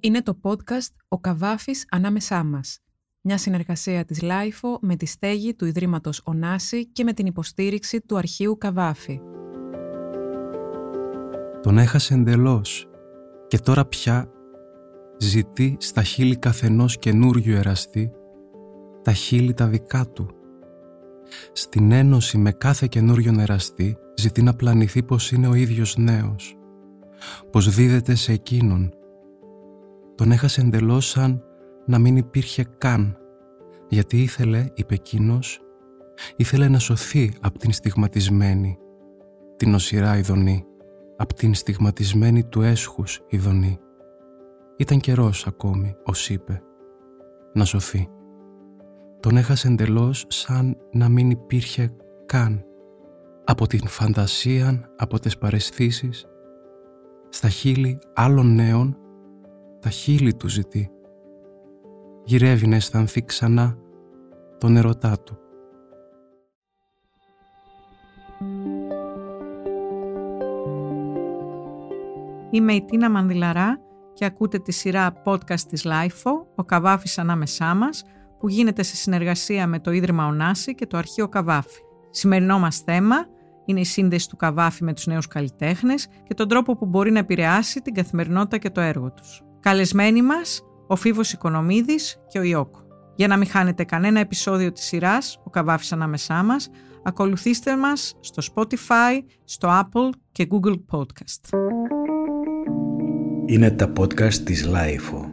Είναι το podcast «Ο Καβάφης ανάμεσά μας», μια συνεργασία της Λάιφο με τη στέγη του Ιδρύματος Ωνάση και με την υποστήριξη του Αρχείου Καβάφη. Τον έχασε εντελώς και τώρα πια ζητεί στα χείλη καθενός καινούριου εραστή τα χείλη τα δικά του. Στην ένωση με κάθε καινούριον εραστή ζητεί να πλανηθεί πως είναι ο ίδιος νέος, πως δίδεται σε εκείνον. Τον έχασε εντελώς σαν να μην υπήρχε καν, γιατί ήθελε, είπε εκείνος, ήθελε να σωθεί από την στιγματισμένη, την οσυρά ειδονή, από την στιγματισμένη του έσχους ειδονή. Ήταν καιρός ακόμη, ως είπε, να σωθεί. Τον έχασε εντελώς σαν να μην υπήρχε καν, από την φαντασία, από τις παρεσθήσεις, στα χείλη άλλων νέων, τα χείλη του ζητεί. Γυρεύει να αισθανθεί ξανά τον ερωτά του. Είμαι η Τίνα Μανδηλαρά και ακούτε τη σειρά podcast της Λάιφο, «Ο Καβάφης ανάμεσά μας», που γίνεται σε συνεργασία με το Ίδρυμα Ωνάση και το Αρχείο Καβάφη. Σημερινό μας θέμα είναι η σύνδεση του Καβάφη με τους νέους καλλιτέχνες και τον τρόπο που μπορεί να επηρεάσει την καθημερινότητα και το έργο τους. Καλεσμένοι μας, ο Φίβος Οικονομίδης και ο Ιώκο. Για να μην χάνετε κανένα επεισόδιο της σειράς «Ο Καβάφης ανάμεσά μας», ακολουθήστε μας στο Spotify, στο Apple και Google Podcast. Είναι τα podcast της Λάιφο.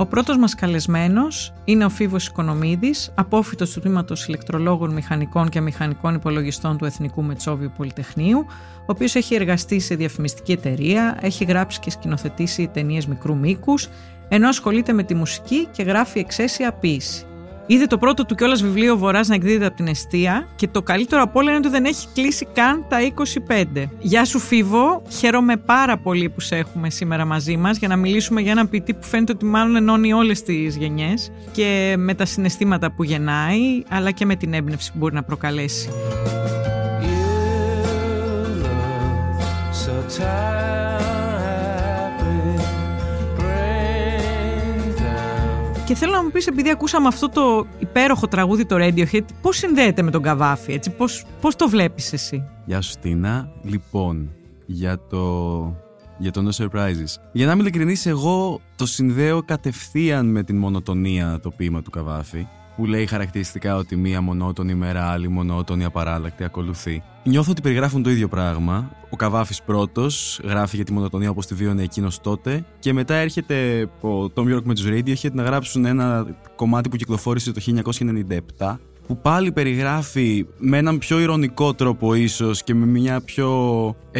Ο πρώτος μας καλεσμένος είναι ο Φίβος Οικονομίδης, απόφοιτος του τμήματος ηλεκτρολόγων μηχανικών και μηχανικών υπολογιστών του Εθνικού Μετσόβιου Πολυτεχνείου, ο οποίος έχει εργαστεί σε διαφημιστική εταιρεία, έχει γράψει και σκηνοθετήσει ταινίες μικρού μήκους, ενώ ασχολείται με τη μουσική και γράφει εξαίσια ποίηση. Είδε το πρώτο του κιόλας βιβλίο «Βοράς» να εκδίδεται από την Εστία και το καλύτερο απ' όλα είναι ότι δεν έχει κλείσει καν τα 25. Γεια σου Φίβο, χαίρομαι πάρα πολύ που σε έχουμε σήμερα μαζί μας για να μιλήσουμε για έναν ποιητή που φαίνεται ότι μάλλον ενώνει όλες τις γενιές και με τα συναισθήματα που γεννάει αλλά και με την έμπνευση που μπορεί να προκαλέσει. Και θέλω να μου πεις, επειδή ακούσαμε αυτό το υπέροχο τραγούδι, το Radiohead, πώς συνδέεται με τον Καβάφη, έτσι, πώς το βλέπεις εσύ? Γεια σου Τίνα. Λοιπόν, για το No Surprises. Για να είμαι ειλικρινής, εγώ το συνδέω κατευθείαν με την μονοτονία, το ποίημα του Καβάφη, που λέει χαρακτηριστικά ότι μία μονότονη μέρα, άλλη μονότονη απαράλλακτη ακολουθεί. Νιώθω ότι περιγράφουν το ίδιο πράγμα. Ο Καβάφης πρώτος γράφει για τη μονοτονία όπως τη βίωνε εκείνος τότε, και μετά έρχεται ο Tom York με τους Radiohead να γράψουν ένα κομμάτι που κυκλοφόρησε το 1997, που πάλι περιγράφει με έναν πιο ηρωνικό τρόπο ίσως και με μια πιο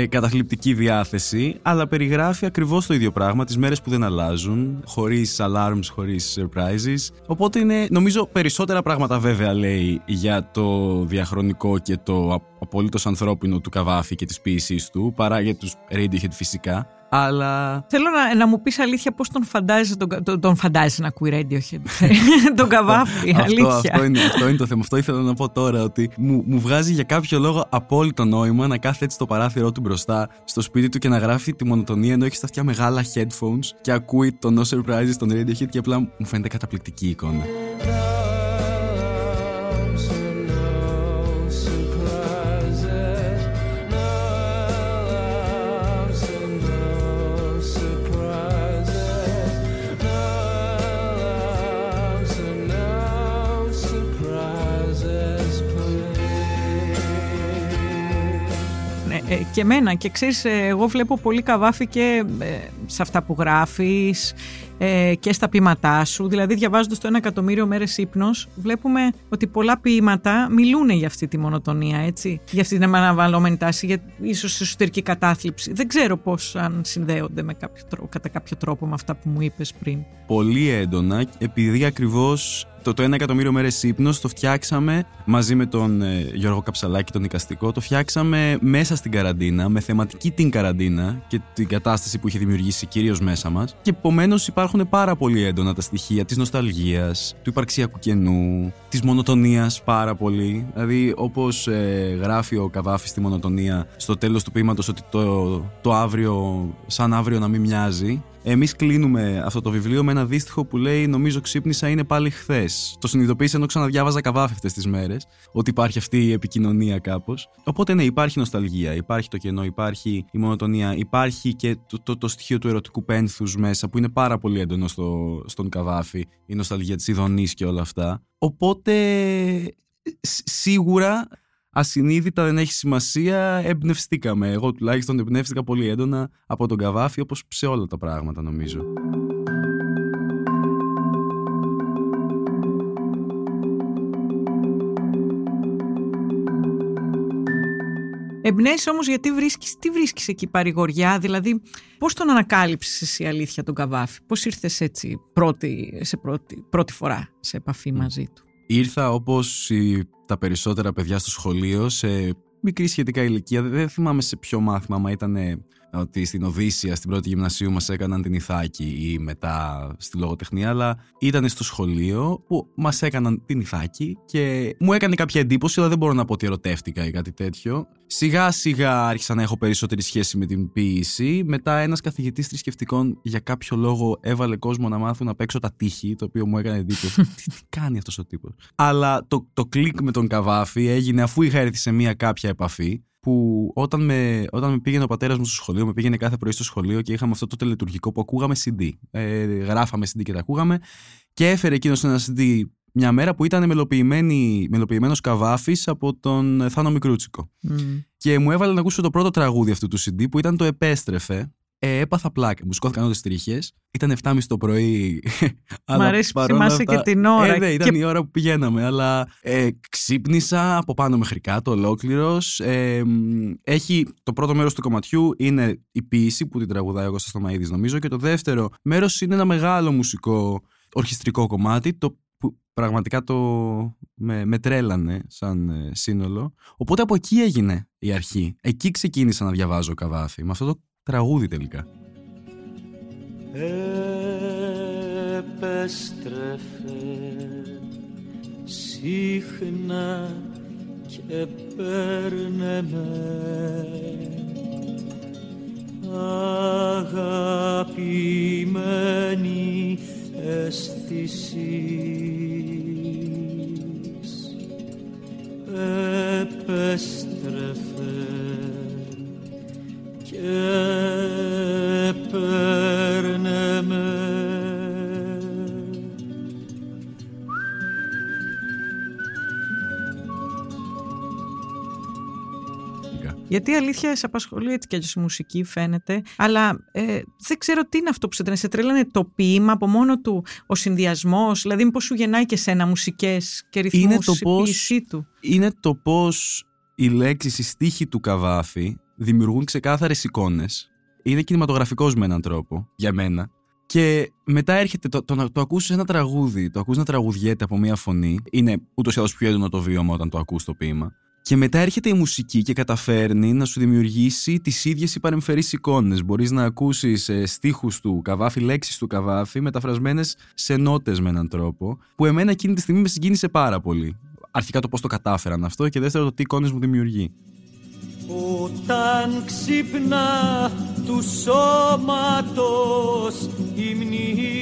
καταθλιπτική διάθεση, αλλά περιγράφει ακριβώς το ίδιο πράγμα, τις μέρες που δεν αλλάζουν, χωρίς alarms, χωρίς surprises. Οπότε είναι, νομίζω, περισσότερα πράγματα βέβαια λέει για το διαχρονικό και το απολύτως ανθρώπινο του Καβάφη και της ποίησής του, παρά για τους Radiohead φυσικά. Αλλά... Θέλω να μου πεις αλήθεια πώς τον φαντάζεσαι να ακούει Radiohead τον Καβάφη, αλήθεια. Αυτό είναι το θέμα. Αυτό ήθελα να πω τώρα, ότι μου βγάζει για κάποιο λόγο απόλυτο νόημα να κάθεται έτσι στο παράθυρό του μπροστά στο σπίτι του και να γράφει τη μονοτονία, ενώ έχει στα αυτιά μεγάλα headphones και ακούει το No Surprises, τον Radiohead, και απλά μου φαίνεται καταπληκτική εικόνα. Και εμένα, και ξέρεις, εγώ βλέπω πολύ Καβάφη και σε αυτά που γράφεις και στα ποίηματά σου. Δηλαδή, διαβάζοντας το 1.000.000 μέρες ύπνος, βλέπουμε ότι πολλά ποίηματα μιλούν για αυτή τη μονοτονία, έτσι, για αυτή την επαναβαλλόμενη τάση, για ίσως εσωτερική κατάθλιψη. Δεν ξέρω πώς, αν συνδέονται με κάποιο τρόπο, κατά κάποιο τρόπο, με αυτά που μου είπες πριν. Πολύ έντονα, επειδή ακριβώς Το 1 εκατομμύριο μέρες ύπνος το φτιάξαμε μαζί με τον Γιώργο Καψαλάκη, τον οικαστικό. Το φτιάξαμε μέσα στην καραντίνα, με θεματική την καραντίνα και την κατάσταση που είχε δημιουργήσει κυρίως μέσα μας. Και επομένως υπάρχουν πάρα πολύ έντονα τα στοιχεία της νοσταλγίας, του υπαρξιακού κενού, της μονοτονίας πάρα πολύ. Δηλαδή, όπως γράφει ο Καβάφη στη Μονοτονία στο τέλος του ποίηματος, ότι το αύριο, σαν αύριο να μην μοιάζει. Εμείς κλείνουμε αυτό το βιβλίο με ένα δύστιχο που λέει «Νομίζω ξύπνησα, είναι πάλι χθες». Το συνειδητοποίησα ενώ ξαναδιάβαζα Καβάφη αυτές τις μέρες, ότι υπάρχει αυτή η επικοινωνία κάπως. Οπότε ναι, υπάρχει νοσταλγία, υπάρχει το κενό, υπάρχει η μονοτονία, υπάρχει και το στοιχείο του ερωτικού πένθους μέσα που είναι πάρα πολύ έντονο στον Καβάφη, η νοσταλγία της ειδονής και όλα αυτά. Οπότε σίγουρα... ασυνείδητα, δεν έχει σημασία, εμπνευστήκαμε. Εγώ τουλάχιστον εμπνεύστηκα πολύ έντονα από τον Καβάφη, όπως σε όλα τα πράγματα νομίζω. Εμπνέεις όμως γιατί τι βρίσκεις εκεί παρηγοριά, δηλαδή πώς τον ανακάλυψες εσύ αλήθεια τον Καβάφη, πώς ήρθες έτσι πρώτη φορά σε επαφή μαζί του? Ήρθα όπως τα περισσότερα παιδιά στο σχολείο, σε μικρή σχετικά ηλικία. Δεν θυμάμαι σε ποιο μάθημα, μα ήταν ότι στην Οδύσσια, στην πρώτη γυμνασίου, μας έκαναν την Ιθάκη ή μετά στη λογοτεχνία, αλλά ήταν στο σχολείο που μας έκαναν την Ιθάκη και μου έκανε κάποια εντύπωση, αλλά δεν μπορώ να πω ότι ερωτεύτηκα ή κάτι τέτοιο. Σιγά σιγά άρχισα να έχω περισσότερη σχέση με την ποίηση. Μετά ένας καθηγητής θρησκευτικών για κάποιο λόγο έβαλε κόσμο να μάθουν να παίξω τα τείχη, το οποίο μου έκανε εντύπωση. Τι κάνει αυτός ο τύπος? Αλλά το κλικ με τον Καβάφη έγινε αφού είχα έρθει σε μια κάποια επαφή, που όταν με πήγαινε ο πατέρας μου στο σχολείο, με πήγαινε κάθε πρωί στο σχολείο και είχαμε αυτό το τελετουργικό που ακούγαμε CD. Γράφαμε CD και τα ακούγαμε, και έφερε εκείνος ένα CD μια μέρα που ήταν μελοποιημένος Καβάφης από τον Θάνο Μικρούτσικο. Και μου έβαλε να ακούσω το πρώτο τραγούδι αυτού του CD που ήταν το «Επέστρεφε». Έπαθα πλάκα, μου σκόθηκαν όλες τις τρίχες. Ήταν 7.30 το πρωί. Μ' αρέσει που θυμάσαι και την ώρα. Ναι, ήταν η ώρα που πηγαίναμε. Αλλά ξύπνησα από πάνω μέχρι κάτω, ολόκληρος. Το πρώτο μέρος του κομματιού είναι η ποίηση που την τραγουδάει ο Κώστας Θωμαίδης, νομίζω. Και το δεύτερο μέρος είναι ένα μεγάλο μουσικό ορχιστρικό κομμάτι, το που πραγματικά με τρέλανε σαν σύνολο. Οπότε από εκεί έγινε η αρχή. Εκεί ξεκίνησα να διαβάζω Καβάφη, με αυτό το τραγούδι τελικά. Επέστρεφε συχνά και παίρνε με, αγαπημένη αίσθηση. Επέστρεφε και παίρνε με. Γιατί αλήθεια σε απασχολεί έτσι και αλλιώς η μουσική, φαίνεται, αλλά δεν ξέρω τι είναι αυτό που σε τρέλανε. Σε τρέλανε το ποίημα από μόνο του, ο συνδυασμός, δηλαδή μήπως σου γεννάει και σένα μουσικές και ρυθμούς η ποίησή του? Είναι το πώς οι λέξεις, οι στίχοι του Καβάφη δημιουργούν ξεκάθαρες εικόνες. Είναι κινηματογραφικός με έναν τρόπο, για μένα. Και μετά έρχεται το ακούσεις ένα τραγούδι, το ακούς να τραγουδιέται από μία φωνή. Είναι ούτως ή άλλως πιο έντονο το βίωμα όταν το ακούς το ποίημα. Και μετά έρχεται η μουσική και καταφέρνει να σου δημιουργήσει τις ίδιες οι παρεμφερείς εικόνες. Μπορείς να ακούσεις στίχους του Καβάφη, λέξεις του Καβάφη, μεταφρασμένες σε νότες με έναν τρόπο, που εμένα εκείνη τη στιγμή με συγκίνησε πάρα πολύ. Αρχικά το πώς το κατάφεραν αυτό, και δεύτερο το τι εικόνες μου δημιουργεί. Όταν ξυπνά του σώματος η μνήμη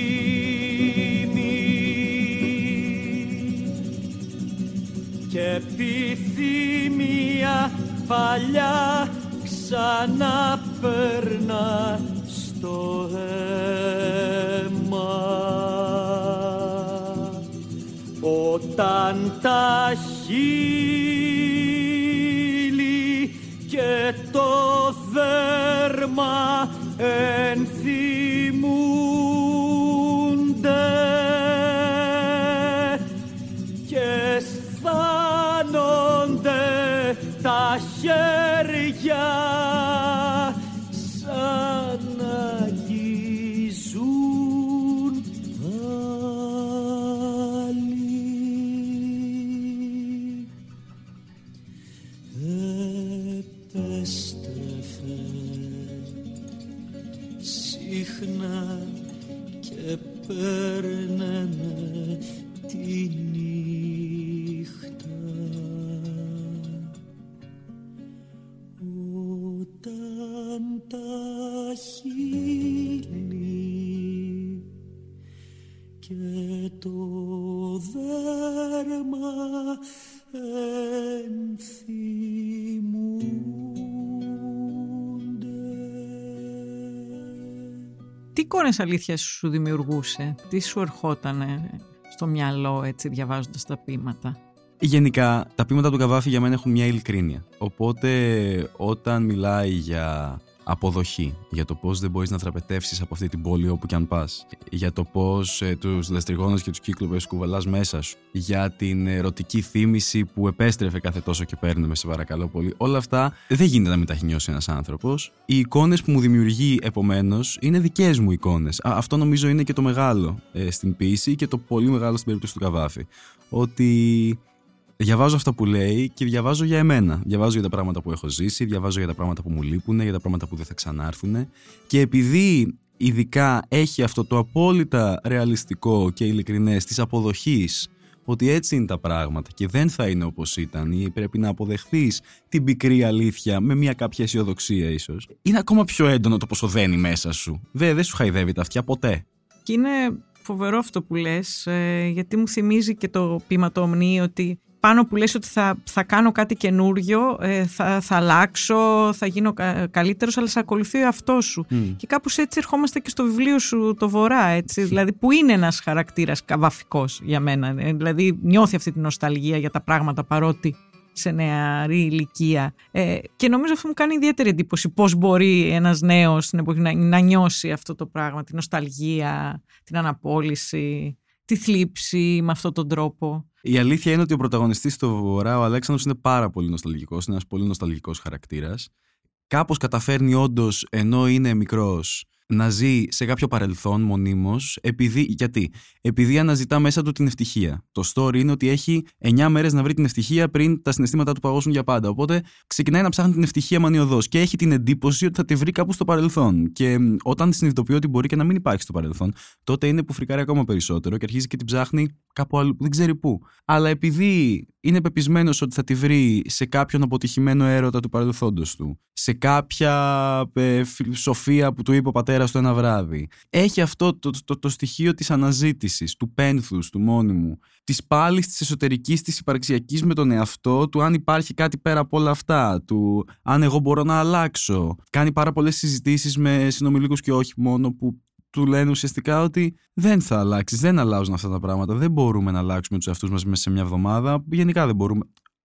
και επιθυμία παλιά ξαναπερνά στο αίμα, όταν τα και το δέρμα ενθυμούνται και αισθάνονται τα χέρια σαν να αγγίζουν πάλι. επέστρεφε συχνά και παίρνε με τη νύχτα. Όταν τα χείλη και το δέρμα ενθυμούνται. Τι εικόνες αλήθειας σου δημιουργούσε, τι σου ερχότανε στο μυαλό έτσι διαβάζοντας τα ποίηματα? Γενικά τα ποίηματα του Καβάφη για μένα έχουν μια ειλικρίνεια. Οπότε όταν μιλάει για αποδοχή, για το πώς δεν μπορείς να θραπετεύσεις από αυτή την πόλη όπου κι αν πας, για το πώς τους δαστριγόνες και τους κύκλοπες κουβαλάς μέσα σου, για την ερωτική θύμηση που επέστρεφε κάθε τόσο και παίρνε με σε παρακαλώ πολύ, όλα αυτά δεν γίνεται να μην τα έχει νιώσει ένας άνθρωπος. Οι εικόνες που μου δημιουργεί επομένως είναι δικές μου εικόνες. Αυτό νομίζω είναι και το μεγάλο στην ποίηση και το πολύ μεγάλο στην περίπτωση του Καβάφη. Ότι διαβάζω αυτά που λέει και διαβάζω για εμένα. Διαβάζω για τα πράγματα που έχω ζήσει, διαβάζω για τα πράγματα που μου λείπουν, για τα πράγματα που δεν θα ξανάρθουν. Και επειδή ειδικά έχει αυτό το απόλυτα ρεαλιστικό και ειλικρινές της αποδοχής, ότι έτσι είναι τα πράγματα και δεν θα είναι όπως ήταν, ή πρέπει να αποδεχθείς την πικρή αλήθεια με μια κάποια αισιοδοξία ίσως, είναι ακόμα πιο έντονο το πόσο δένει μέσα σου. Δεν σου χαϊδεύει τα αυτιά ποτέ. Και είναι φοβερό αυτό που λες, γιατί μου θυμίζει και το ποίημα το Ομνή, ότι πάνω που λες ότι θα κάνω κάτι καινούριο, θα αλλάξω, θα γίνω καλύτερος, αλλά σε ακολουθεί ο αυτός σου. Και κάπως έτσι ερχόμαστε και στο βιβλίο σου το Βορρά, έτσι, δηλαδή που είναι ένας χαρακτήρας καβαφικός για μένα. Δηλαδή νιώθει αυτή την νοσταλγία για τα πράγματα παρότι σε νεαρή ηλικία. Και νομίζω αυτό μου κάνει ιδιαίτερη εντύπωση, πώς μπορεί ένας νέος στην εποχή να νιώσει αυτό το πράγμα, την νοσταλγία, την αναπόληση, τη θλίψη με αυτόν τον τρόπο. Η αλήθεια είναι ότι ο πρωταγωνιστής στο Βορρά, ο Αλέξανδρος, είναι πάρα πολύ νοσταλγικός, είναι ένας πολύ νοσταλγικός χαρακτήρας. Κάπως καταφέρνει όντως, ενώ είναι μικρός, να ζει σε κάποιο παρελθόν μονίμως. Γιατί αναζητά μέσα του την ευτυχία. Το story είναι ότι έχει 9 μέρες να βρει την ευτυχία πριν τα συναισθήματά του παγώσουν για πάντα. Οπότε ξεκινάει να ψάχνει την ευτυχία μανιωδώς και έχει την εντύπωση ότι θα τη βρει κάπου στο παρελθόν. Και όταν συνειδητοποιεί ότι μπορεί και να μην υπάρχει στο παρελθόν, τότε είναι που φρικάρει ακόμα περισσότερο και αρχίζει και την ψάχνει κάπου αλλού, δεν ξέρει πού. Αλλά επειδή είναι πεπισμένος ότι θα τη βρει σε κάποιον αποτυχημένο έρωτα του παρελθόντος του, σε κάποια φιλοσοφία που του είπε ο πατέρας του ένα βράδυ, έχει αυτό το στοιχείο της αναζήτησης, του πένθους, του μόνιμου, της πάλης της εσωτερικής, της υπαρξιακής με τον εαυτό του, αν υπάρχει κάτι πέρα από όλα αυτά, του αν εγώ μπορώ να αλλάξω. Κάνει πάρα πολλές συζητήσεις με συνομιλίκους και όχι μόνο, που του λένε ουσιαστικά ότι δεν θα αλλάξεις, δεν αλλάζουν αυτά τα πράγματα, δεν μπορούμε να αλλάξουμε τους εαυτούς μας μέσα σε μια εβδομάδα, γενικά δεν μπορούμε.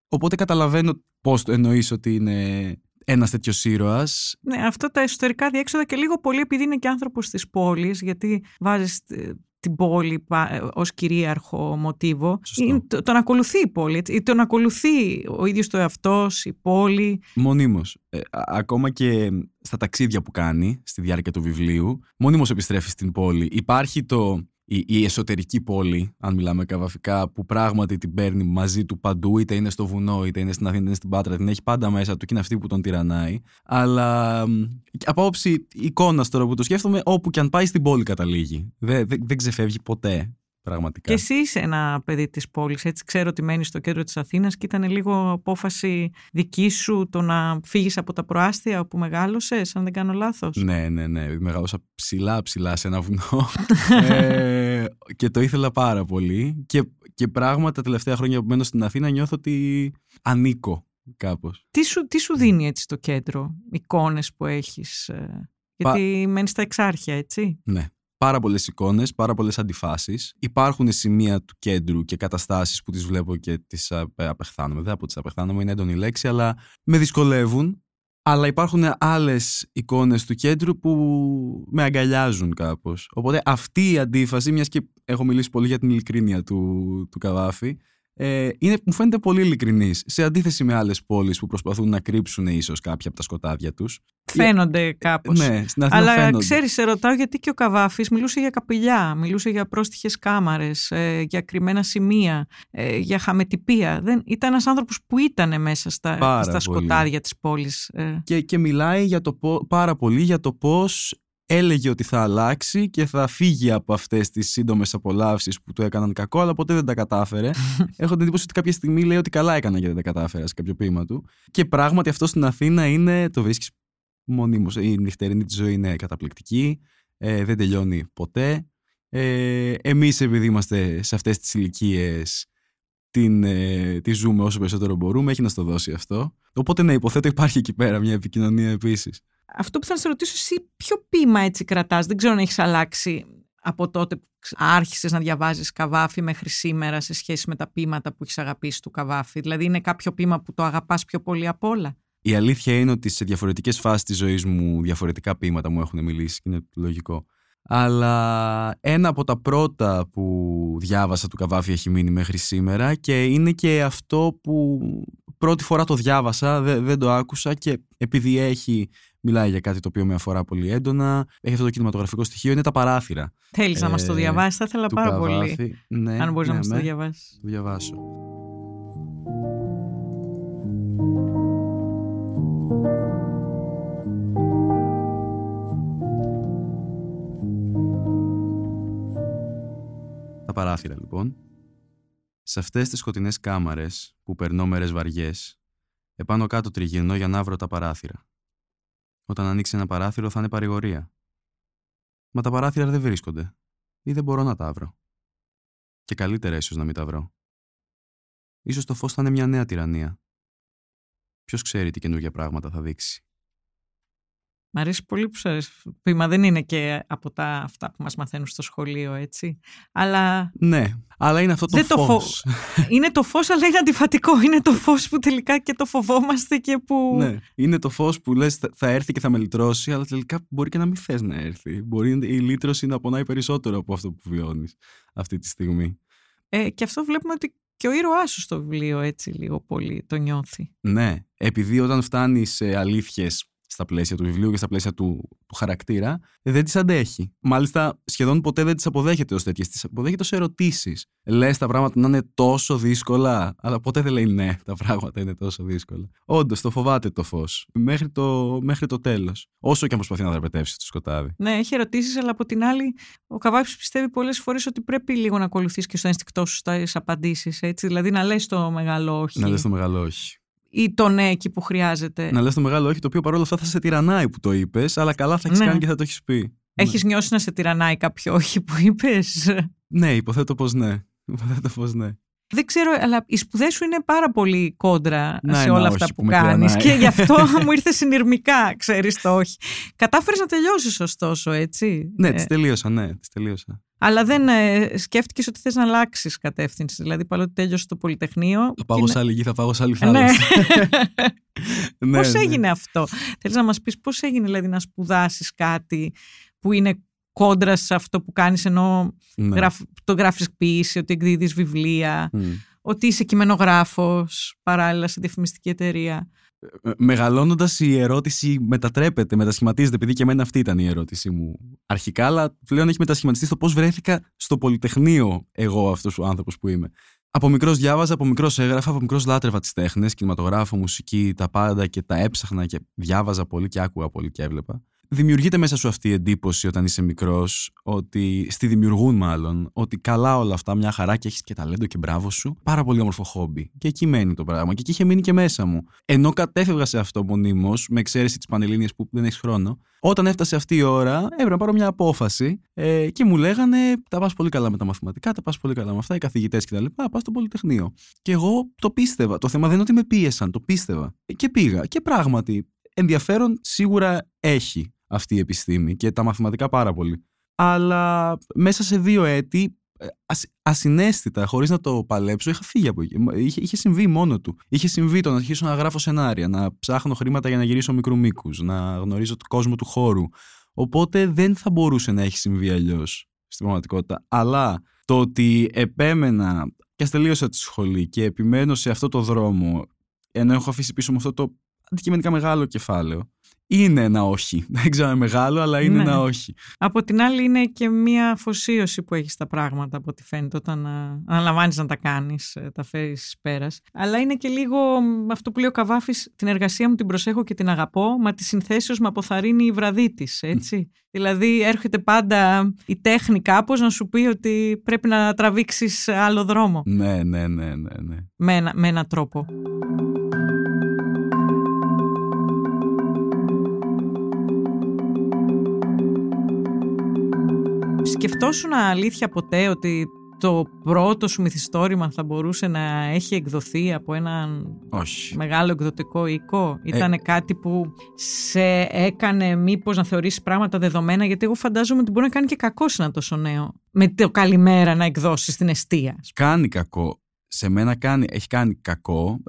Οπότε καταλαβαίνω πώς το εννοείς ότι είναι ένας τέτοιος ήρωας. Ναι, αυτά τα εσωτερικά διέξοδα και λίγο πολύ επειδή είναι και άνθρωπος της πόλης, γιατί βάζεις την πόλη ως κυρίαρχο μοτίβο. Τον ακολουθεί η πόλη, τον ακολουθεί ο ίδιος το εαυτός, η πόλη. Μονίμως. Ακόμα και στα ταξίδια που κάνει στη διάρκεια του βιβλίου, μονίμως επιστρέφει στην πόλη. Υπάρχει η εσωτερική πόλη, αν μιλάμε καβαφικά, που πράγματι την παίρνει μαζί του παντού, είτε είναι στο βουνό, είτε είναι στην Αθήνα, είτε είναι στην Πάτρα, την έχει πάντα μέσα του και είναι αυτή που τον τυραννάει. Αλλά από όψη εικόνας τώρα που το σκέφτομαι, όπου και αν πάει στην πόλη καταλήγει. Δεν ξεφεύγει ποτέ. Πραγματικά. Και εσύ είσαι ένα παιδί της πόλης, έτσι ξέρω ότι μένεις στο κέντρο της Αθήνας και ήταν λίγο απόφαση δική σου το να φύγεις από τα προάστια όπου μεγάλωσες, αν δεν κάνω λάθος. Ναι, μεγάλωσα ψηλά σε ένα βουνό και το ήθελα πάρα πολύ και πράγμα τα τελευταία χρόνια που μένω στην Αθήνα νιώθω ότι ανήκω κάπως. Τι σου δίνει έτσι το κέντρο, εικόνες που έχεις, γιατί μένεις στα Εξάρχεια, έτσι? Ναι. Πάρα πολλές εικόνες, πάρα πολλές αντιφάσεις. Υπάρχουν σημεία του κέντρου και καταστάσεις που τις βλέπω και τις απεχθάνομαι. Δεν από τις απεχθάνομαι, είναι έντονη λέξη, αλλά με δυσκολεύουν. Αλλά υπάρχουν άλλες εικόνες του κέντρου που με αγκαλιάζουν κάπως. Οπότε αυτή η αντίφαση, μιας και έχω μιλήσει πολύ για την ειλικρίνεια του Καβάφη, μου φαίνεται πολύ ειλικρινής, σε αντίθεση με άλλες πόλεις που προσπαθούν να κρύψουν ίσως κάποια από τα σκοτάδια τους. Φαίνονται κάπως. Ναι, στην Αθήνα αλλά φαίνονται. Ξέρεις, σε ρωτάω γιατί και ο Καβάφης μιλούσε για καπηλιά, μιλούσε για πρόστιχες κάμαρες, για κρυμμένα σημεία, για χαμετυπία. Ήταν ένας άνθρωπος που ήταν μέσα στα σκοτάδια της πόλης. Και μιλάει πάρα πολύ για το πώς έλεγε ότι θα αλλάξει και θα φύγει από αυτές τις σύντομες απολαύσεις που του έκαναν κακό, αλλά ποτέ δεν τα κατάφερε. Έχω την εντύπωση ότι κάποια στιγμή λέει ότι καλά έκανα γιατί δεν τα κατάφερα σε κάποιο ποίημα του. Και πράγματι αυτό στην Αθήνα είναι, το βρίσκεις μονίμως. Η νυχτερινή της ζωή είναι καταπληκτική, δεν τελειώνει ποτέ. Εμείς επειδή είμαστε σε αυτές τις ηλικίες, τη ζούμε όσο περισσότερο μπορούμε, έχει να στο δώσει αυτό. Οπότε να υποθέτω υπάρχει εκεί πέρα μια επικοινωνία επίσης. Αυτό που θα σε ρωτήσω, εσύ ποιο ποίημα έτσι κρατάς? Δεν ξέρω αν έχεις αλλάξει από τότε που άρχισες να διαβάζεις Καβάφη μέχρι σήμερα σε σχέση με τα ποίηματα που έχεις αγαπήσει του Καβάφη. Δηλαδή είναι κάποιο ποίημα που το αγαπάς πιο πολύ απ' όλα? Η αλήθεια είναι ότι σε διαφορετικές φάσεις της ζωής μου διαφορετικά ποίηματα μου έχουν μιλήσει και είναι λογικό. Αλλά ένα από τα πρώτα που διάβασα του Καβάφη έχει μείνει μέχρι σήμερα και είναι και αυτό που πρώτη φορά το διάβασα, δεν το άκουσα και επειδή μιλάει για κάτι το οποίο με αφορά πολύ έντονα, έχει αυτό το κινηματογραφικό στοιχείο, είναι τα παράθυρα. Θέλεις να μας το διαβάσεις, θα ήθελα πάρα Καβάφη. Πολύ. Ναι, αν μπορείς να μας το διαβάσεις. Το διαβάσω. Τα παράθυρα λοιπόν. Σε αυτές τις σκοτεινές κάμαρες που περνώ μέρες βαριές, επάνω κάτω τριγυρνώ για να βρω τα παράθυρα. Όταν ανοίξει ένα παράθυρο θα είναι παρηγορία. Μα τα παράθυρα δεν βρίσκονται ή δεν μπορώ να τα βρω. Και καλύτερα ίσως να μην τα βρω. Ίσως το φως θα είναι μια νέα τυραννία. Ποιος ξέρει τι καινούργια πράγματα θα δείξει. Μ' αρέσει πολύ που σου αρέσει. Ποίημα δεν είναι και από αυτά που μας μαθαίνουν στο σχολείο, έτσι. Αλλά... Ναι, αλλά είναι αυτό το φως. Είναι το φως, αλλά είναι αντιφατικό. Είναι το φως που τελικά και το φοβόμαστε και που... Ναι, είναι το φως που λες θα έρθει και θα με λυτρώσει, αλλά τελικά μπορεί και να μην θες να έρθει. Μπορεί η λύτρωση να πονάει περισσότερο από αυτό που βιώνεις αυτή τη στιγμή. Και αυτό βλέπουμε ότι... Και ο ήρωάς σου στο βιβλίο έτσι λίγο πολύ το νιώθει. Ναι, επειδή όταν φτάνει σε αλήθειες στα πλαίσια του βιβλίου και στα πλαίσια του χαρακτήρα, δεν τις αντέχει. Μάλιστα, σχεδόν ποτέ δεν τις αποδέχεται ως τέτοιες. Τις αποδέχεται ως ερωτήσεις. Λες τα πράγματα να είναι τόσο δύσκολα, αλλά ποτέ δεν λέει ναι, τα πράγματα είναι τόσο δύσκολα. Όντως, το φοβάται το φως μέχρι το τέλος. Όσο και αν προσπαθεί να δραπετεύσει το σκοτάδι. Ναι, έχει ερωτήσεις, αλλά από την άλλη, ο Καβάφης πιστεύει πολλές φορές ότι πρέπει λίγο να ακολουθείς και στο ένστικτό σου στις απαντήσεις. Δηλαδή, να λες το μεγάλο όχι. Να λες το μεγάλο όχι. Ή το ναι εκεί που χρειάζεται. Να λες το μεγάλο όχι, το οποίο παρόλα αυτά θα σε τυρανάει που το είπες, αλλά καλά θα έχεις κάνει και θα το έχεις πει. Έχεις νιώσει να σε τυρανάει κάποιο όχι που είπες? Ναι, υποθέτω πως ναι. Δεν ξέρω, αλλά οι σπουδές σου είναι πάρα πολύ κόντρα σε όλα αυτά που κάνεις και γι' αυτό μου ήρθε συνειρμικά, ξέρεις το όχι. Κατάφερες να τελειώσεις ωστόσο, έτσι. Ναι, τις τελείωσα. Αλλά δεν σκέφτηκες ότι θες να αλλάξεις κατεύθυνση. Δηλαδή, παρότι τέλειωσε το Πολυτεχνείο. Θα πάω σε άλλη γη, θα πάω σε άλλη θάλασσα. Ναι. Πώς έγινε αυτό? Θέλεις να μας πεις πώς έγινε δηλαδή, να σπουδάσεις κάτι που είναι κόντρα σε αυτό που κάνεις, ενώ το γράφεις ποιήση, ότι εκδίδεις βιβλία, ότι είσαι κειμενογράφος παράλληλα σε διαφημιστική εταιρεία. Μεγαλώνοντας η ερώτηση μετατρέπεται, μετασχηματίζεται, επειδή και εμένα αυτή ήταν η ερώτησή μου αρχικά, αλλά πλέον έχει μετασχηματιστεί στο πώς βρέθηκα στο Πολυτεχνείο εγώ αυτός ο άνθρωπος που είμαι. Από μικρός διάβαζα, από μικρός έγραφα, από μικρός λάτρευα τις τέχνες, κινηματογράφο, μουσική, τα πάντα και τα έψαχνα και διάβαζα πολύ και άκουγα πολύ και έβλεπα. Δημιουργείται μέσα σου αυτή η εντύπωση όταν είσαι μικρός, ότι στη δημιουργούν μάλλον, ότι καλά όλα αυτά, μια χαρά και έχεις και ταλέντο και μπράβο σου. Πάρα πολύ όμορφο χόμπι. Και εκεί μένει το πράγμα. Και εκεί είχε μείνει και μέσα μου. Ενώ κατέφευγα σε αυτό μονίμως, με εξαίρεση τις Πανελλήνιες που δεν έχεις χρόνο, όταν έφτασε αυτή η ώρα, έπρεπε να πάρω μια απόφαση και μου λέγανε: τα πας πολύ καλά με τα μαθηματικά, τα πας πολύ καλά με αυτά, οι καθηγητές κτλ. Πας στο Πολυτεχνείο. Και εγώ το πίστευα. Το θέμα δεν είναι ότι με πίεσαν, το πίστευα. Και πήγα. Και πράγματι, ενδιαφέρον σίγουρα έχει αυτή η επιστήμη και τα μαθηματικά πάρα πολύ. Αλλά μέσα σε 2 έτη, ασυναίσθητα, χωρίς να το παλέψω, είχα φύγει από εκεί. Είχε συμβεί μόνο του. Είχε συμβεί το να αρχίσω να γράφω σενάρια, να ψάχνω χρήματα για να γυρίσω μικρού μήκους, να γνωρίζω τον κόσμο του χώρου. Οπότε δεν θα μπορούσε να έχει συμβεί αλλιώς στην πραγματικότητα. Αλλά το ότι επέμενα Και ας τελείωσα τη σχολή και επιμένω σε αυτό το δρόμο, ενώ έχω αφήσει πίσω μου αυτό το αντικειμενικά μεγάλο κεφάλαιο. Είναι ένα όχι. Δεν ξέρω αν είναι μεγάλο, αλλά είναι ένα όχι. Από την άλλη, είναι και μια αφοσίωση που έχεις στα πράγματα, από ό,τι φαίνεται, όταν αναλαμβάνεις να τα κάνεις, τα φέρεις πέρας. Αλλά είναι και λίγο αυτό που λέει ο Καβάφης: την εργασία μου την προσέχω και την αγαπώ, μα τη συνθέσεως με αποθαρρύνει η βραδύ της. Έτσι. Δηλαδή, έρχεται πάντα η τέχνη κάπως να σου πει ότι πρέπει να τραβήξεις άλλο δρόμο. Ναι. Με έναν τρόπο. Σκεφτόσουν αλήθεια ποτέ ότι το πρώτο σου μυθιστόρημα θα μπορούσε να έχει εκδοθεί από έναν μεγάλο εκδοτικό οίκο? Ήτανε κάτι που σε έκανε μήπως να θεωρήσεις πράγματα δεδομένα? Γιατί εγώ φαντάζομαι ότι μπορεί να κάνει και κακό σε ένα τόσο νέο. Με το καλημέρα να εκδώσεις την Εστία. Κάνει κακό. Σε μένα έχει κάνει κακό.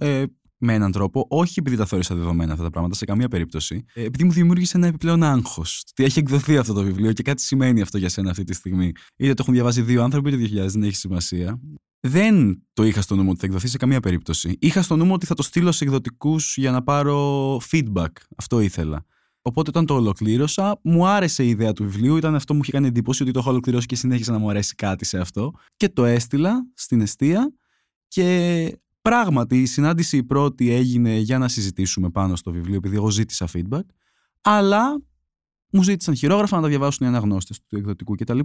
Με έναν τρόπο, όχι επειδή τα θεώρησα δεδομένα αυτά τα πράγματα, σε καμία περίπτωση, επειδή μου δημιούργησε ένα επιπλέον άγχος. Τι έχει εκδοθεί αυτό το βιβλίο και κάτι σημαίνει αυτό για σένα αυτή τη στιγμή. Είτε το έχουν διαβάσει 2 άνθρωποι, είτε 2.000, δεν έχει σημασία. Δεν το είχα στο νου μου ότι θα εκδοθεί σε καμία περίπτωση. Είχα στο νου μου ότι θα το στείλω σε εκδοτικούς για να πάρω feedback. Αυτό ήθελα. Οπότε όταν το ολοκλήρωσα, μου άρεσε η ιδέα του βιβλίου. Ήταν αυτό που μου είχε κάνει εντύπωση, ότι το έχω ολοκληρώσει και συνέχισα να μου αρέσει κάτι σε αυτό. Και το έστειλα στην Εστία και. Πράγματι, η συνάντηση η πρώτη έγινε για να συζητήσουμε πάνω στο βιβλίο, επειδή εγώ ζήτησα feedback, αλλά μου ζήτησαν χειρόγραφα να τα διαβάσουν οι αναγνώστες του εκδοτικού κτλ.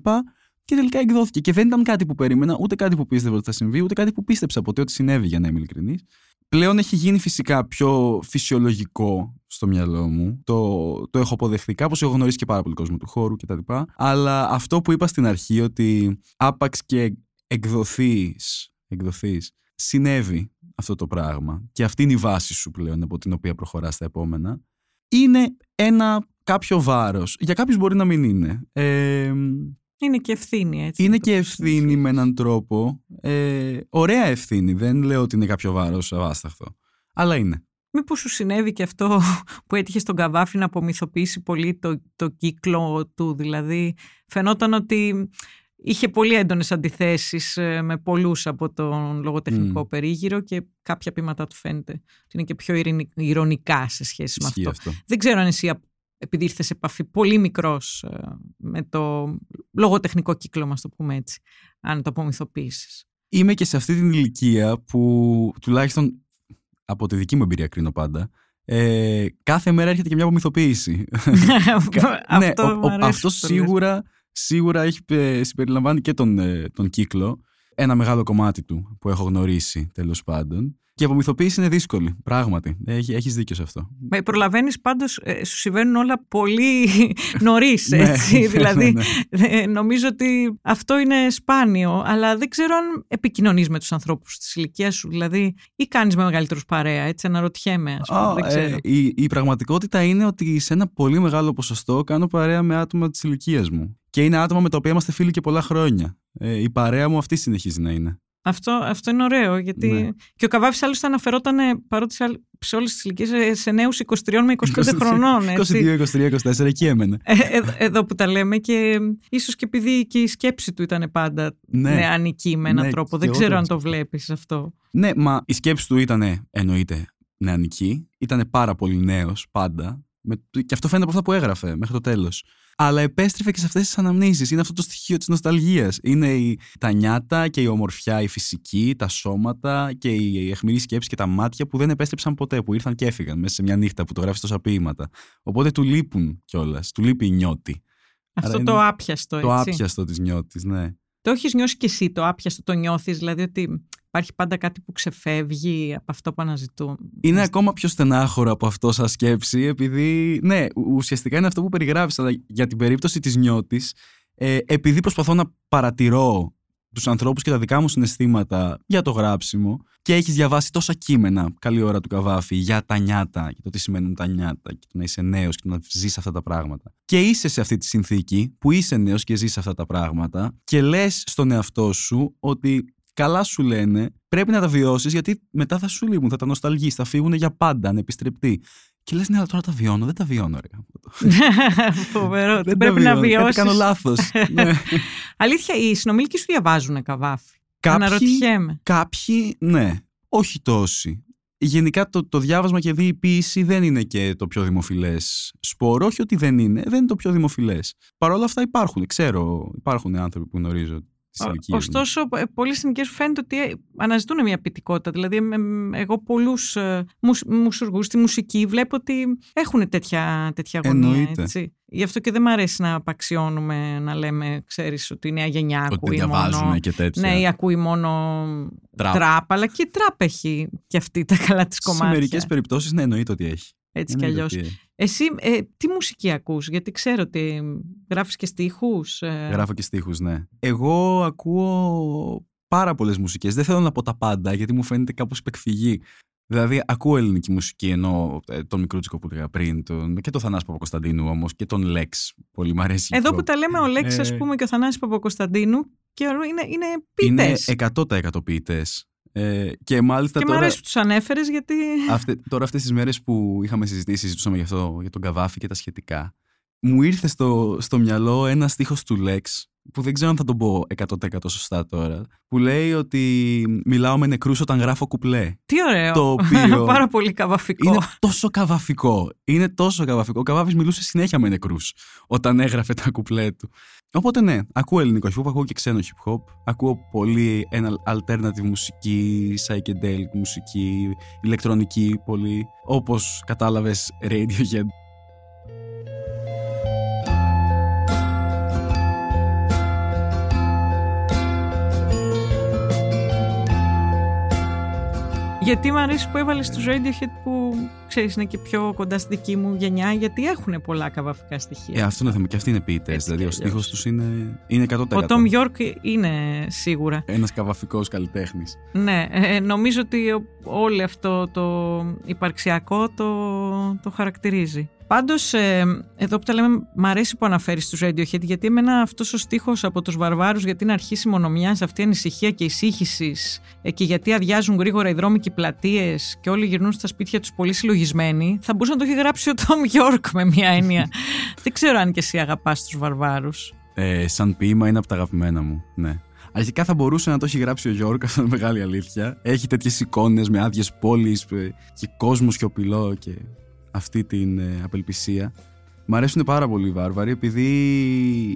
Και τελικά εκδόθηκε. Και δεν ήταν κάτι που περίμενα, ούτε κάτι που πίστευα ότι θα συμβεί, ούτε κάτι που πίστεψα ποτέ ότι συνέβη, για να είμαι ειλικρινής. Πλέον έχει γίνει φυσικά πιο φυσιολογικό στο μυαλό μου. Το έχω αποδεχθεί κάπως. Έχω γνωρίσει και πάρα πολύ κόσμο του χώρου κτλ. Αλλά αυτό που είπα στην αρχή, ότι άπαξ και εκδοθείς. Συνέβη αυτό το πράγμα και αυτή είναι η βάση σου πλέον από την οποία προχωράς τα επόμενα, είναι ένα κάποιο βάρος. Για κάποιους μπορεί να μην είναι. Είναι και ευθύνη, έτσι. Είναι και ευθύνη με έναν τρόπο. Ωραία ευθύνη. Δεν λέω ότι είναι κάποιο βάρος αβάσταχτο. Αλλά είναι. Μήπως σου συνέβη και αυτό που έτυχε στον Καβάφη να απομυθοποιήσει πολύ το κύκλο του? Δηλαδή φαινόταν ότι είχε πολύ έντονες αντιθέσεις με πολλούς από τον λογοτεχνικό περίγυρο και κάποια ποίηματά του φαίνεται ότι είναι και πιο ειρωνικά σε σχέση με αυτό. Δεν ξέρω αν εσύ, επειδή ήρθες σε επαφή πολύ μικρός με το λογοτεχνικό κύκλο, μας το πούμε έτσι, αν το απομυθοποιήσεις. Είμαι και σε αυτή την ηλικία που, τουλάχιστον από τη δική μου εμπειρία κρίνω πάντα, κάθε μέρα έρχεται και μια απομυθοποίηση. Αυτό σίγουρα... Σίγουρα έχει συμπεριλαμβάνει και τον κύκλο, ένα μεγάλο κομμάτι του που έχω γνωρίσει τέλος πάντων. Και η απομυθοποίηση είναι δύσκολη, πράγματι. Έχεις δίκιο σε αυτό. Προλαβαίνεις πάντως, σου συμβαίνουν όλα πολύ νωρίς, έτσι. Δηλαδή, νομίζω ότι αυτό είναι σπάνιο, αλλά δεν ξέρω αν επικοινωνείς με τους ανθρώπους της ηλικίας σου, δηλαδή, ή κάνεις με μεγαλύτερους παρέα, έτσι, αναρωτιέμαι, ας πούμε, δεν ξέρω. Η πραγματικότητα είναι ότι σε ένα πολύ μεγάλο ποσοστό κάνω παρέα με άτομα της ηλικίας μου. Και είναι άτομα με τα οποία είμαστε φίλοι και πολλά χρόνια. Η παρέα μου αυτή συνεχίζει να είναι. Αυτό είναι ωραίο, γιατί και ο Καβάφης άλλωστε αναφερόταν, παρότι σε όλες τις ηλικίες, σε νέους 23 με 25 χρονών. 22, 23, 24, εκεί έμενε. Εδώ που τα λέμε, και ίσως και επειδή και η σκέψη του ήταν πάντα νεανική με έναν τρόπο. Δεν ξέρω αν το βλέπεις αυτό. Ναι, μα η σκέψη του ήταν εννοείται νεανική, ήταν πάρα πολύ νέος πάντα. Και αυτό φαίνεται από αυτά που έγραφε μέχρι το τέλος. Αλλά επέστρεφε και σε αυτές τις αναμνήσεις. Είναι αυτό το στοιχείο της νοσταλγίας. Είναι τα νιάτα και η ομορφιά, η φυσική, τα σώματα και η αιχμηρή σκέψη και τα μάτια που δεν επέστρεψαν ποτέ, που ήρθαν και έφυγαν μέσα σε μια νύχτα που το γράφει τόσα ποίηματα. Οπότε του λείπουν κιόλας. Του λείπει η νιώτη. Αυτό το άπιαστο, έτσι. Το άπιαστο της νιώτης, ναι. Το έχεις νιώσει κι εσύ το άπιαστο, το νιώθεις, δηλαδή ότι υπάρχει πάντα κάτι που ξεφεύγει από αυτό που αναζητούμε? Είναι ακόμα πιο στενάχωρο από αυτό σαν σκέψη, επειδή, ναι, ουσιαστικά είναι αυτό που περιγράφεις, αλλά για την περίπτωση της νιώτης, επειδή προσπαθώ να παρατηρώ τους ανθρώπους και τα δικά μου συναισθήματα για το γράψιμο, και έχεις διαβάσει τόσα κείμενα, καλή ώρα του Καβάφη, για τα νιάτα και το τι σημαίνουν τα νιάτα και το να είσαι νέος και το να ζεις αυτά τα πράγματα. Και είσαι σε αυτή τη συνθήκη που είσαι νέος και ζεις αυτά τα πράγματα και λες στον εαυτό σου ότι καλά σου λένε, πρέπει να τα βιώσεις, γιατί μετά θα σου λείπουν, θα τα νοσταλγείς, θα φύγουν για πάντα ανεπιστρεπτοί. Και λες, ναι, αλλά τώρα τα βιώνω, δεν τα βιώνω, ρε. Φοβερό, πρέπει να βιώσεις. Κάτι κάνω λάθος. Αλήθεια, οι συνομήλικοι σου διαβάζουν Καβάφη? Κάποιοι, ναι, όχι τόσοι. Γενικά το διάβασμα και η ποιήση δεν είναι και το πιο δημοφιλές σπόρο. Όχι ότι δεν είναι το πιο δημοφιλές. Παρ' όλα αυτά υπάρχουν άνθρωποι που γνωρίζω. Ωστόσο, πολλοί συνοικίες φαίνεται ότι αναζητούν μια ποιητικότητα. Δηλαδή, εγώ πολλούς μουσουργούς στη μουσική βλέπω ότι έχουν τέτοια αγωνία. Έτσι. Γι' αυτό και δεν μου αρέσει να απαξιώνουμε, να λέμε, ξέρεις, ότι η νέα γενιά ακούει μόνο. Και τέτοια. Ναι, ακούει μόνο τραπ, αλλά και η τραπ έχει και αυτή τα καλά της κομμάτια. Σε μερικές περιπτώσεις, ναι, εννοείται ότι έχει. Έτσι κι αλλιώς. Εσύ τι μουσική ακούς, γιατί ξέρω ότι γράφεις και στίχους. Γράφω και στίχους, ναι. Εγώ ακούω πάρα πολλές μουσικές. Δεν θέλω να πω τα πάντα, γιατί μου φαίνεται κάπως υπεκφυγή. Δηλαδή, ακούω ελληνική μουσική, ενώ τον Μικρούτσικο που λέγα πριν, και τον Θανάση Παπακοσταντίνου όμως, και τον Λέξ. Πολύ μου αρέσει. Εδώ που τα λέμε, ο Λέξ, ας πούμε, και ο Θανάσης Παπακοσταντίνου, και είναι ποιητές. Είναι 100% ποιητές. Και μάλιστα και τώρα, μ' αρέσει που τους ανέφερες, γιατί τώρα αυτές τις μέρες που είχαμε συζητούσαμε για τον Καβάφη και τα σχετικά, μου ήρθε στο μυαλό ένα στίχος του Λέξ, που δεν ξέρω αν θα τον πω 100% σωστά τώρα, που λέει ότι μιλάω με νεκρούς όταν γράφω κουπλέ. Τι ωραίο, το οποίο πάρα πολύ καβαφικό. Είναι τόσο καβαφικό. Ο Καβάφης μιλούσε συνέχεια με νεκρούς όταν έγραφε τα κουπλέ του. Οπότε ναι, ακούω ελληνικό hip hop, ακούω και ξένο hip hop, ακούω πολύ alternative μουσική, psychedelic μουσική, ηλεκτρονική πολύ, όπως κατάλαβες, Radiohead. Γιατί μου αρέσει που έβαλες τους Radiohead, που ξέρεις είναι και πιο κοντά στη δική μου γενιά, γιατί έχουν πολλά καβαφικά στοιχεία. Αυτό να δούμε, και αυτοί είναι ποιητές. Δηλαδή ο στίχος τους είναι 100%. Ο Τόμ Γιόρκ είναι σίγουρα ένας καβαφικός καλλιτέχνης. Ναι, νομίζω ότι όλο αυτό το υπαρξιακό το χαρακτηρίζει. Πάντως, εδώ που τα λέμε, μ' αρέσει που αναφέρεις τους Radiohead, γιατί εμένα αυτός ο στίχος από τους Βαρβάρους, γιατί είναι αρχή συμμονομιάς, αυτή η ανησυχία και η σύγχυσης, και γιατί αδειάζουν γρήγορα οι δρόμοι και οι πλατείες και όλοι γυρνούν στα σπίτια τους πολύ συλλογισμένοι, θα μπορούσε να το έχει γράψει ο Τόμ Γιόρκ με μια έννοια. Δεν ξέρω αν και εσύ αγαπάς τους Βαρβάρους. Σαν ποίημα είναι από τα αγαπημένα μου, ναι. Αρχικά θα μπορούσε να το έχει γράψει ο Γιώργο, αυτό είναι μεγάλη αλήθεια. Έχει τέτοιες εικόνες με άδειες πόλεις και κόσμο σιωπηλό και αυτή την απελπισία. Μ' αρέσουν πάρα πολύ οι Βάρβαροι, επειδή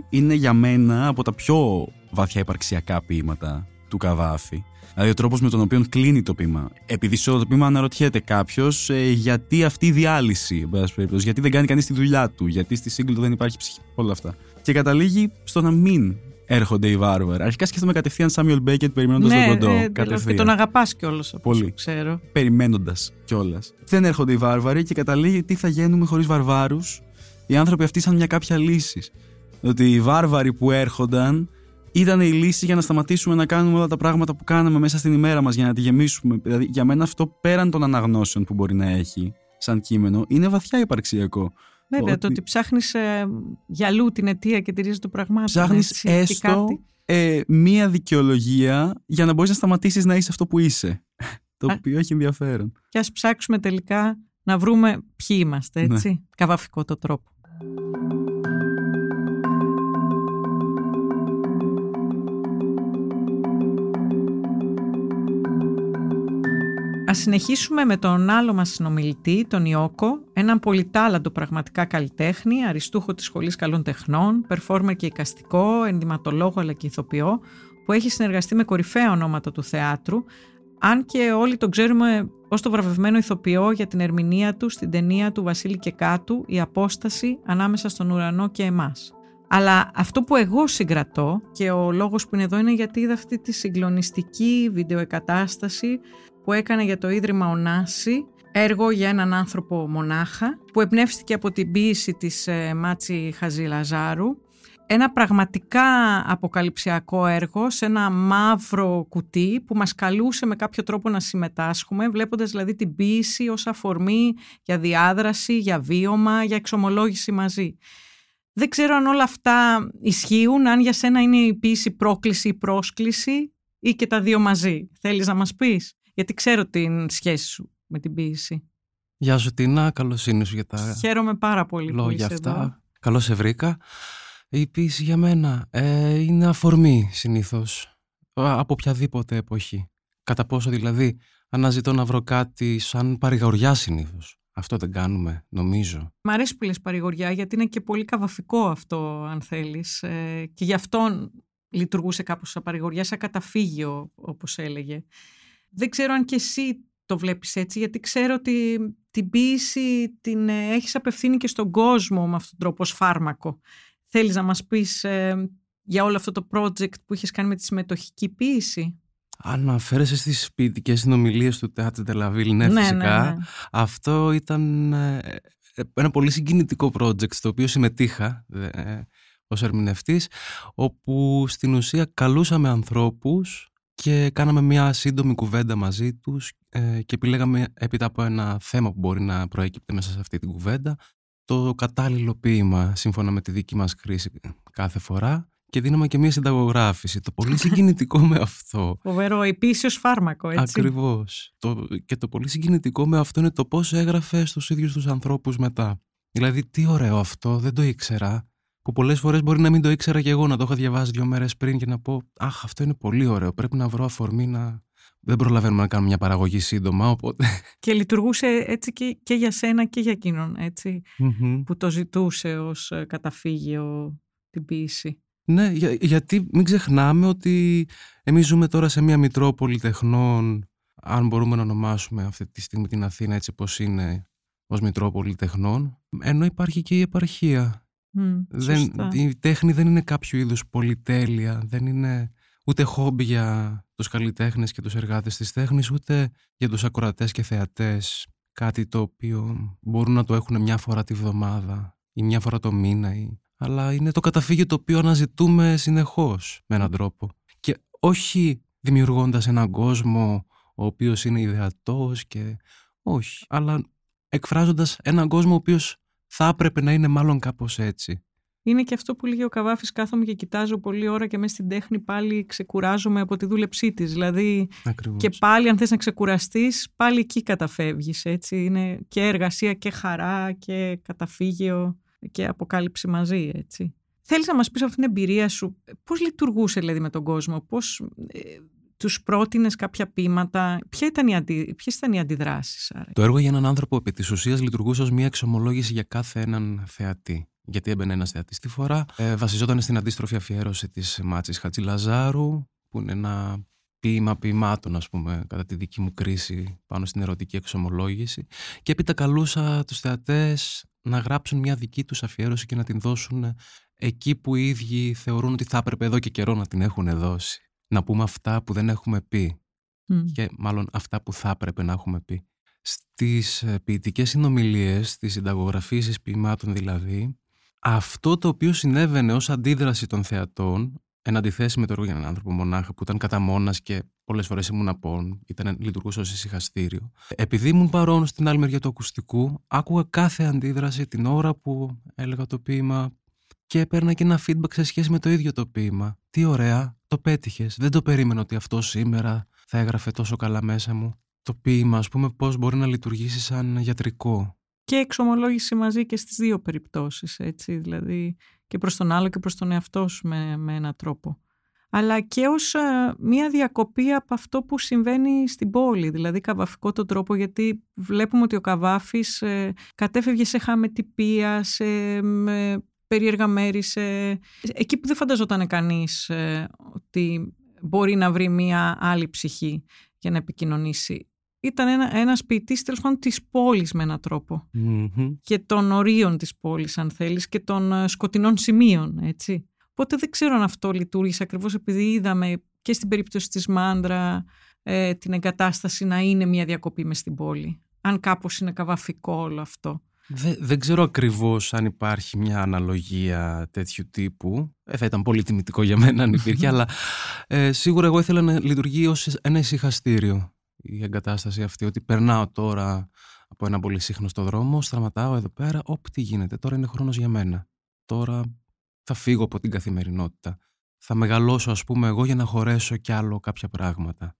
είναι για μένα από τα πιο βαθιά υπαρξιακά ποίηματα του Καβάφη. Δηλαδή ο τρόπος με τον οποίο κλείνει το ποίημα. Επειδή σε όλο το ποίημα αναρωτιέται κάποιος γιατί αυτή η διάλυση, γιατί δεν κάνει κανείς τη δουλειά του, γιατί στη σύγκλιτο δεν υπάρχει ψυχή, όλα αυτά. Και καταλήγει στο να μην έρχονται οι Βάρβαροι. Αρχικά σκέφτομαι κατευθείαν Σάμιουελ Μπέκετ, περιμένοντας τον κοντό. Και τον αγαπάς κιόλας. Πολύ. Ξέρω. Περιμένοντας κιόλας. Δεν έρχονται οι Βάρβαροι και καταλήγει τι θα γίνουμε χωρίς Βαρβάρους. Οι άνθρωποι αυτοί σαν μια κάποια λύση. Ότι οι Βάρβαροι που έρχονταν ήταν η λύση για να σταματήσουμε να κάνουμε όλα τα πράγματα που κάναμε μέσα στην ημέρα μας, για να τη γεμίσουμε. Δηλαδή, για μένα αυτό, πέραν των αναγνώσεων που μπορεί να έχει σαν κείμενο, είναι βαθιά υπαρξιακό. Βέβαια, το ότι ψάχνεις γυαλού την αιτία και τη ρίζα του πραγμάτων. Ψάχνεις έστω μία δικαιολογία για να μπορείς να σταματήσεις να είσαι αυτό που είσαι. Το οποίο έχει ενδιαφέρον. Και ας ψάξουμε τελικά να βρούμε ποιοι είμαστε, έτσι. Ναι. Καβαφικό το τρόπο. Ας συνεχίσουμε με τον άλλο μας συνομιλητή, τον Ιώκο, έναν πολυτάλαντο πραγματικά καλλιτέχνη, αριστούχο της Σχολής Καλών Τεχνών, performer και εικαστικό, ενδυματολόγο αλλά και ηθοποιό, που έχει συνεργαστεί με κορυφαία ονόματα του θεάτρου, αν και όλοι τον ξέρουμε ως το βραβευμένο ηθοποιό για την ερμηνεία του στην ταινία του Βασίλη Κεκάτου «Η Απόσταση ανάμεσα στον ουρανό και εμάς». Αλλά αυτό που εγώ συγκρατώ, και ο λόγος που είναι εδώ, είναι γιατί είδα αυτή τη συγκλονιστική βιντεοεκατάσταση που έκανε για το Ίδρυμα Ωνάση, έργο για έναν άνθρωπο μονάχα, που εμπνεύστηκε από την ποίηση της Μάτσι Χαζιλαζάρου. Ένα πραγματικά αποκαλυψιακό έργο, σε ένα μαύρο κουτί που μας καλούσε με κάποιο τρόπο να συμμετάσχουμε, βλέποντας δηλαδή την ποίηση ως αφορμή για διάδραση, για βίωμα, για εξομολόγηση μαζί. Δεν ξέρω αν όλα αυτά ισχύουν, αν για σένα είναι η ποίηση πρόκληση ή πρόσκληση, ή και τα δύο μαζί. Θέλεις να μας πεις? Γιατί ξέρω την σχέση σου με την ποίηση. Γεια σου Τίνα, καλοσύνη σου για τα χαίρομαι πάρα πολύ λόγια που είσαι αυτά. Εδώ. Καλώς σε βρήκα. Η ποίηση για μένα είναι αφορμή συνήθως. από οποιαδήποτε εποχή. Κατά πόσο δηλαδή αναζητώ να βρω κάτι σαν παρηγοριά συνήθως. Αυτό δεν κάνουμε, νομίζω. Μ' αρέσει που λες παρηγοριά, γιατί είναι και πολύ καβαφικό αυτό, αν θέλεις. Και γι' αυτό λειτουργούσε κάπως σαν παρηγοριά, σαν καταφύγιο, όπως έλεγε. Δεν ξέρω αν και εσύ το βλέπεις έτσι, γιατί ξέρω ότι την ποίηση την έχεις απευθύνει και στον κόσμο με αυτόν τον τρόπο, ως φάρμακο. Θέλεις να μας πεις για όλο αυτό το project που είχες κάνει με τη συμμετοχική ποίηση? Αναφέρεσαι στις ποιητικές συνομιλίες του Θέατρο Τελαβίλ, ναι, φυσικά. Ναι. Αυτό ήταν ένα πολύ συγκινητικό project στο οποίο συμμετείχα ως ερμηνευτής, όπου στην ουσία καλούσαμε ανθρώπους και κάναμε μια σύντομη κουβέντα μαζί τους και επιλέγαμε έπειτα από ένα θέμα που μπορεί να προέκυπτε μέσα σε αυτή την κουβέντα το κατάλληλο ποίημα σύμφωνα με τη δική μας κρίση κάθε φορά. Και δίναμε και μια συνταγογράφηση. Το πολύ συγκινητικό με αυτό. Φοβερό, η ποίηση ως φάρμακο, έτσι. Ακριβώς. Και το πολύ συγκινητικό με αυτό είναι το πώς έγραφε στους ίδιους τους ανθρώπους μετά. Δηλαδή, τι ωραίο αυτό, δεν το ήξερα. Που πολλές φορές μπορεί να μην το ήξερα κι εγώ, να το είχα διαβάσει 2 μέρες πριν και να πω: Αχ, αυτό είναι πολύ ωραίο. Πρέπει να βρω αφορμή να. Δεν προλαβαίνουμε να κάνουμε μια παραγωγή σύντομα, οπότε. Και λειτουργούσε έτσι και για σένα και για εκείνον, έτσι. Mm-hmm. Που το ζητούσε ως καταφύγιο την ποίηση. Ναι, γιατί μην ξεχνάμε ότι εμείς ζούμε τώρα σε μια μητρόπολη τεχνών, αν μπορούμε να ονομάσουμε αυτή τη στιγμή την Αθήνα έτσι πως είναι ως μητρόπολη τεχνών, ενώ υπάρχει και η επαρχία. Η τέχνη δεν είναι κάποιο είδους πολυτέλεια, δεν είναι ούτε χόμπι για τους καλλιτέχνες και τους εργάτες της τέχνης, ούτε για τους ακροατές και θεατές, κάτι το οποίο μπορούν να το έχουν μια φορά τη βδομάδα ή μια φορά το μήνα ή... αλλά είναι το καταφύγιο το οποίο αναζητούμε συνεχώς με έναν τρόπο. Και όχι δημιουργώντας έναν κόσμο ο οποίος είναι ιδεατός και όχι, αλλά εκφράζοντας έναν κόσμο ο οποίος θα έπρεπε να είναι μάλλον κάπως έτσι. Είναι και αυτό που λέγει ο Καβάφης, κάθομαι και κοιτάζω πολλή ώρα και μέσα στην τέχνη πάλι ξεκουράζομαι από τη δούλεψή της. Δηλαδή, ακριβώς. Και πάλι αν θες να ξεκουραστείς, πάλι εκεί καταφεύγεις, έτσι. Είναι και εργασία και χαρά και καταφύγιο. Και αποκάλυψη μαζί, έτσι. Θέλεις να μας πεις αυτή την εμπειρία σου, πώς λειτουργούσε δηλαδή με τον κόσμο, πώς τους πρότεινες κάποια ποίηματα, ποιες ήταν οι αντιδράσεις? Άρα. Το έργο για έναν άνθρωπο επί της ουσίας λειτουργούσε ως μια εξομολόγηση για κάθε έναν θεατή. Γιατί έμπαινε ένας θεατής τη φορά, βασιζόταν στην αντίστροφη αφιέρωση της Μάτσης Χατζηλαζάρου, που είναι ένα ποίημα ποιημάτων, ας πούμε, κατά τη δική μου κρίση πάνω στην ερωτική εξομολόγηση. Και έπειτα καλούσα τους θεατές να γράψουν μια δική τους αφιέρωση και να την δώσουν εκεί που οι ίδιοι θεωρούν ότι θα έπρεπε εδώ και καιρό να την έχουν δώσει. Να πούμε αυτά που δεν έχουμε πει και μάλλον αυτά που θα έπρεπε να έχουμε πει. Στις ποιητικές συνομιλίες, στις συνταγογραφήσεις ποιημάτων δηλαδή, αυτό το οποίο συνέβαινε ως αντίδραση των θεατών, εν αντιθέσει με το έργο για έναν άνθρωπο μονάχα που ήταν κατά μόνας και πολλές φορές ήμουν απόν, λειτουργούσε ως ησυχαστήριο. Επειδή ήμουν παρόν στην άλλη μεριά του ακουστικού, άκουγα κάθε αντίδραση την ώρα που έλεγα το ποίημα και έπαιρνα και ένα feedback σε σχέση με το ίδιο το ποίημα. Τι ωραία, το πέτυχες. Δεν το περίμενα ότι αυτό σήμερα θα έγραφε τόσο καλά μέσα μου. Το ποίημα, ας πούμε, πώς μπορεί να λειτουργήσει σαν γιατρικό. Και εξομολόγηση μαζί και στις δύο περιπτώσεις, έτσι, δηλαδή και προς τον άλλο και προς τον εαυτό σου με έναν τρόπο. Αλλά και ως μία διακοπή από αυτό που συμβαίνει στην πόλη, δηλαδή καβαφικό τον τρόπο, γιατί βλέπουμε ότι ο Καβάφης κατέφευγε σε χαμετυπία, σε περίεργα μέρη, εκεί που δεν φανταζόταν κανείς ότι μπορεί να βρει μία άλλη ψυχή για να επικοινωνήσει. Ήταν ένας ποιητής, τέλος πάντων, της πόλης με έναν τρόπο και των ορίων της πόλης, αν θέλεις, και των σκοτεινών σημείων, έτσι. Οπότε δεν ξέρω αν αυτό λειτουργήσε ακριβώς, επειδή είδαμε και στην περίπτωση της Μάντρα την εγκατάσταση να είναι μια διακοπή μες στην πόλη. Αν κάπως είναι καβαφικό όλο αυτό. Δεν ξέρω ακριβώς αν υπάρχει μια αναλογία τέτοιου τύπου. Θα ήταν πολύ τιμητικό για μένα αν υπήρχε, αλλά σίγουρα εγώ ήθελα να λειτουργεί ως ένα ησυχαστήριο η εγκατάσταση αυτή. Ότι περνάω τώρα από ένα πολύ σύγχρονο δρόμο, σταματάω εδώ πέρα, τι γίνεται, τώρα είναι χρόνος για μένα. Τώρα θα φύγω από την καθημερινότητα. Θα μεγαλώσω, ας πούμε, εγώ για να χωρέσω κι άλλο κάποια πράγματα.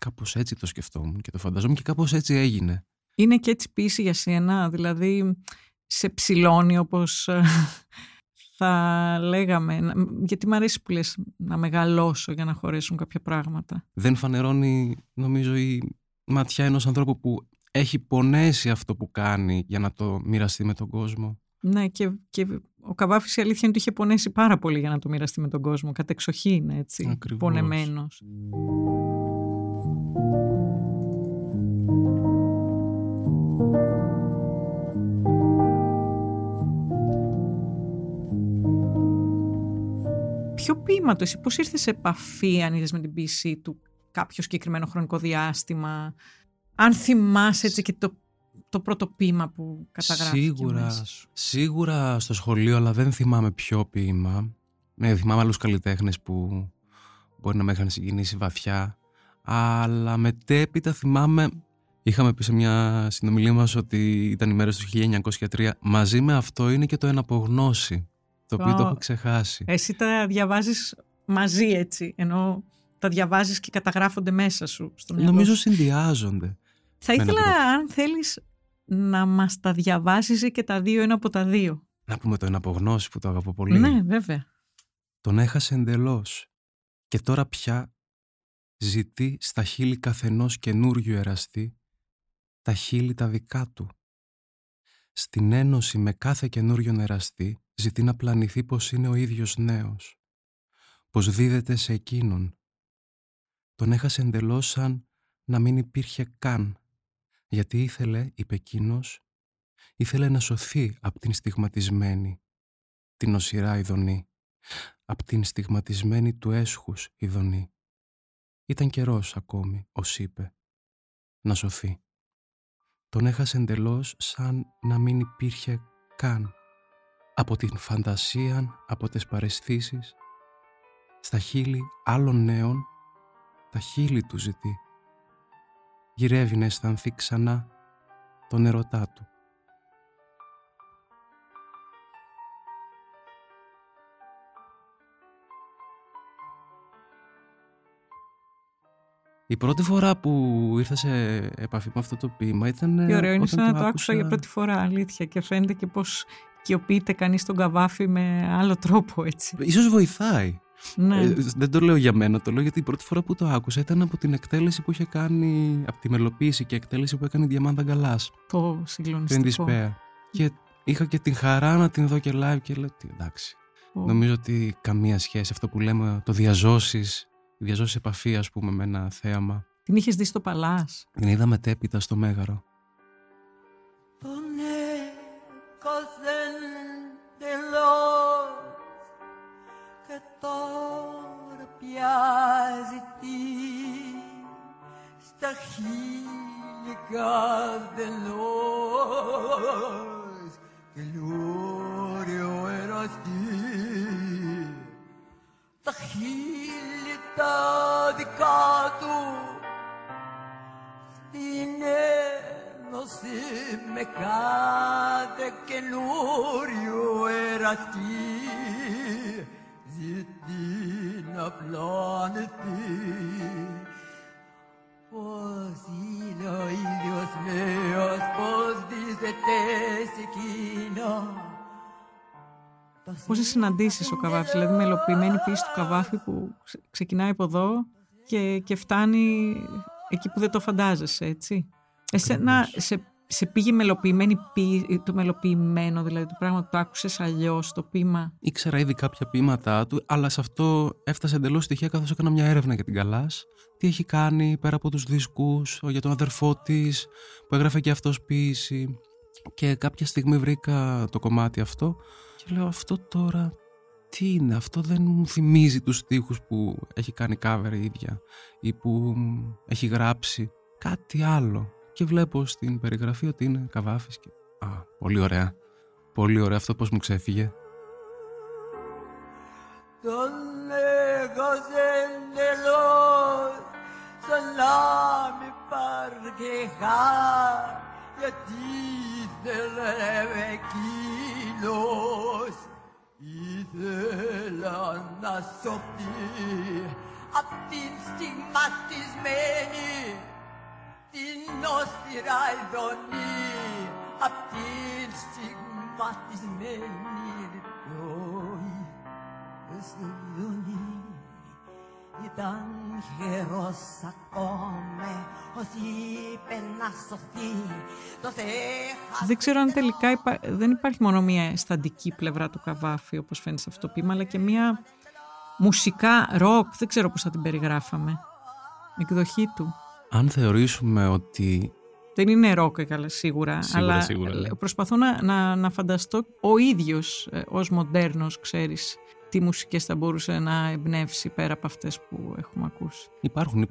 Κάπως έτσι το σκεφτόμουν και το φανταζόμουν και κάπως έτσι έγινε. Είναι και έτσι ποίηση για σένα, δηλαδή σε ψηλώνει όπως θα λέγαμε, γιατί μου αρέσει που λες να μεγαλώσω για να χωρέσουν κάποια πράγματα. Δεν φανερώνει, νομίζω, η ματιά ενός ανθρώπου που έχει πονέσει αυτό που κάνει για να το μοιραστεί με τον κόσμο. Ναι, και ο Καβάφης, η αλήθεια είναι ότι είχε πονέσει πάρα πολύ για να το μοιραστεί με τον κόσμο. Κατ' εξοχή είναι έτσι, ακριβώς. Πονεμένος. Ποιο ποίημα το εσύ, πώς ήρθες σε επαφή, αν είδες με την ποίησή του κάποιο συγκεκριμένο χρονικό διάστημα, αν θυμάσαι έτσι και το πρώτο ποίημα που καταγράφηκε? Σίγουρα στο σχολείο, αλλά δεν θυμάμαι ποιο ποίημα. Ναι, θυμάμαι άλλους καλλιτέχνες που μπορεί να με είχαν συγκινήσει βαθιά, αλλά μετέπειτα θυμάμαι, είχαμε πει σε μια συνομιλία μας ότι ήταν οι μέρες του 1903, μαζί με αυτό είναι και το «Εναπογνώση», το οποίο το έχω ξεχάσει. Εσύ τα διαβάζεις μαζί έτσι, ενώ τα διαβάζεις και καταγράφονται μέσα σου στο μυαλό. Νομίζω συνδυάζονται. Θα ήθελα, αν θέλεις, να μας τα διαβάσεις και τα δύο, ένα από τα δύο. Να πούμε το «Εναπογνώση» που το αγαπώ πολύ. Ναι, βέβαια. Τον έχασε εντελώς και τώρα πια ζητεί στα χείλη καθενός καινούριου εραστή τα χείλη τα δικά του. Στην ένωση με κάθε καινούριον εραστή ζητεί να πλανηθεί πως είναι ο ίδιος νέος, πως δίδεται σε εκείνον. Τον έχασε εντελώς σαν να μην υπήρχε καν, γιατί ήθελε, είπε εκείνος, ήθελε να σωθεί από την στιγματισμένη, την οσυρά ειδονή, από την στιγματισμένη του έσχους ειδονή. Ήταν καιρός ακόμη, ως είπε, να σωθεί. Τον έχασε εντελώς σαν να μην υπήρχε καν. Από την φαντασία, από τις παραισθήσεις, στα χείλη άλλων νέων, τα χείλη του ζητεί. Γυρεύει να αισθανθεί ξανά τον ερωτά του. Η πρώτη φορά που ήρθα σε επαφή με αυτό το ποίημα ήταν... Και ωραίο είναι σαν να το άκουσα για πρώτη φορά, αλήθεια. Και φαίνεται και πώς οικειοποιείται κανείς τον Καβάφη με άλλο τρόπο, έτσι. Ίσως βοηθάει. Ναι. Δεν το λέω για μένα, το λέω γιατί η πρώτη φορά που το άκουσα ήταν από την εκτέλεση που είχε κάνει, από τη μελοποίηση και εκτέλεση που έκανε η Διαμάντα Γκαλάς. Το συγκλονιστικό. Και είχα και την χαρά να την δω και live και λέω εντάξει. Νομίζω ότι καμία σχέση, αυτό που λέμε, το διαζώσεις επαφή, ας πούμε, με ένα θέαμα. Την είχες δει στο Παλάς? Την είδα μετέπειτα στο Μέγαρο. Πόσες συναντήσεις ο Καβάφης, δηλαδή μελοποιημένη ποίηση του Καβάφη που ξεκινάει από εδώ και φτάνει εκεί που δεν το φαντάζεσαι, έτσι. Εσένα σε πήγε μελοποιημένη ποίηση, το μελοποιημένο δηλαδή το πράγμα, το άκουσες αλλιώς το ποίημα? Ήξερα ήδη κάποια ποίηματά του, αλλά σε αυτό έφτασε εντελώς στοιχεία καθώς έκανα μια έρευνα για την Γκαλάς. Τι έχει κάνει πέρα από τους δίσκους, για τον αδερφό της που έγραφε και αυτός ποίηση. Και κάποια στιγμή βρήκα το κομμάτι αυτό και λέω αυτό τώρα τι είναι, αυτό δεν μου θυμίζει τους στίχους που έχει κάνει cover η ίδια ή που έχει γράψει, κάτι άλλο. Και βλέπω στην περιγραφή ότι είναι Καβάφης και πολύ ωραία, πολύ ωραία, αυτό πώς μου ξέφυγε. Τον εγωζέντελος σαλάμι παργεχά γιατί ήθελε εκείνος, ήθελα να σωθεί απ' την στιγματισμένη, την οσυρά ειδονή, απ' την στιγματισμένη. Δεν ξέρω αν τελικά δεν υπάρχει μόνο μια αισθαντική πλευρά του Καβάφη, όπως φαίνεται σε αυτό το ποίημα, αλλά και μια μουσικά ροκ, δεν ξέρω πώς θα την περιγράφαμε, εκδοχή του. Αν θεωρήσουμε ότι... Δεν είναι ροκ, καλά, σίγουρα. Προσπαθώ να φανταστώ ο ίδιος ως μοντέρνος, ξέρεις, τι μουσικές θα μπορούσε να εμπνεύσει πέρα από αυτές που έχουμε ακούσει. Υπάρχουν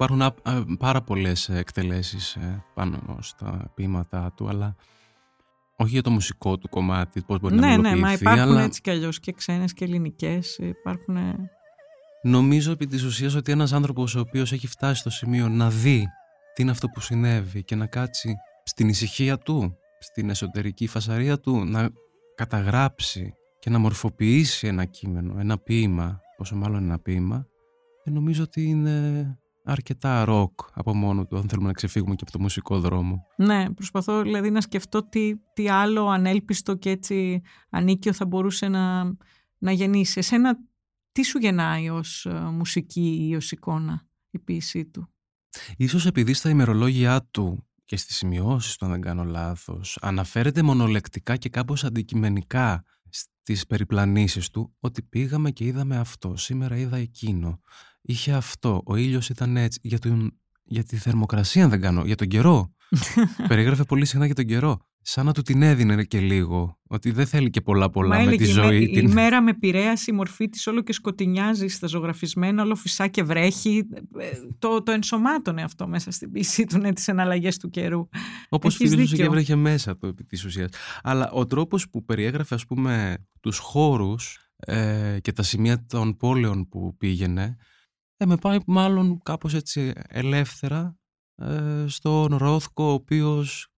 πάρα πολλές εκτελέσεις πάνω στα ποίηματά του, αλλά όχι για το μουσικό του κομμάτι, πώς μπορεί να υλοποιηθεί. Ναι, μα υπάρχουν έτσι κι αλλιώς και ξένες και ελληνικές, υπάρχουν... Νομίζω επί της ουσίας ότι ένας άνθρωπος ο οποίος έχει φτάσει στο σημείο να δει τι είναι αυτό που συνέβη και να κάτσει στην ησυχία του, στην εσωτερική φασαρία του, να καταγράψει και να μορφοποιήσει ένα κείμενο, ένα ποίημα, πόσο μάλλον ένα ποίημα, νομίζω ότι είναι αρκετά ροκ από μόνο του, αν θέλουμε να ξεφύγουμε και από το μουσικό δρόμο. Ναι, προσπαθώ δηλαδή να σκεφτώ τι άλλο ανέλπιστο και έτσι ανίκιο θα μπορούσε να γεννήσει. Εσένα τι σου γεννάει ως μουσική ή ως εικόνα η ποίησή του? Ίσως επειδή στα ημερολόγια του και στις σημειώσεις του, αν δεν κάνω λάθος, αναφέρεται μονολεκτικά και κάπως αντικειμενικά στις περιπλανήσεις του, ότι πήγαμε και είδαμε αυτό, σήμερα είδα εκείνο, είχε αυτό, ο ήλιος ήταν έτσι, για τη θερμοκρασία, αν δεν κάνω, για τον καιρό. Περιγράφε πολύ συχνά για τον καιρό. Σαν να του την έδινε και λίγο, ότι δεν θέλει και πολλά με τη ζωή. Η μέρα με επηρέασε, η μορφή της όλο και σκοτεινιάζει στα ζωγραφισμένα, όλο φυσά και βρέχει. Το ενσωμάτωνε αυτό μέσα στην ποίησή του, ναι, τις εναλλαγές του καιρού. Όπως φυσούσε και βρέχε μέσα του, επί της ουσίας. Αλλά ο τρόπος που περιέγραφε, ας πούμε, τους χώρους και τα σημεία των πόλεων που πήγαινε, με πάει μάλλον κάπως έτσι ελεύθερα στον Ρόθκο, ο οποίος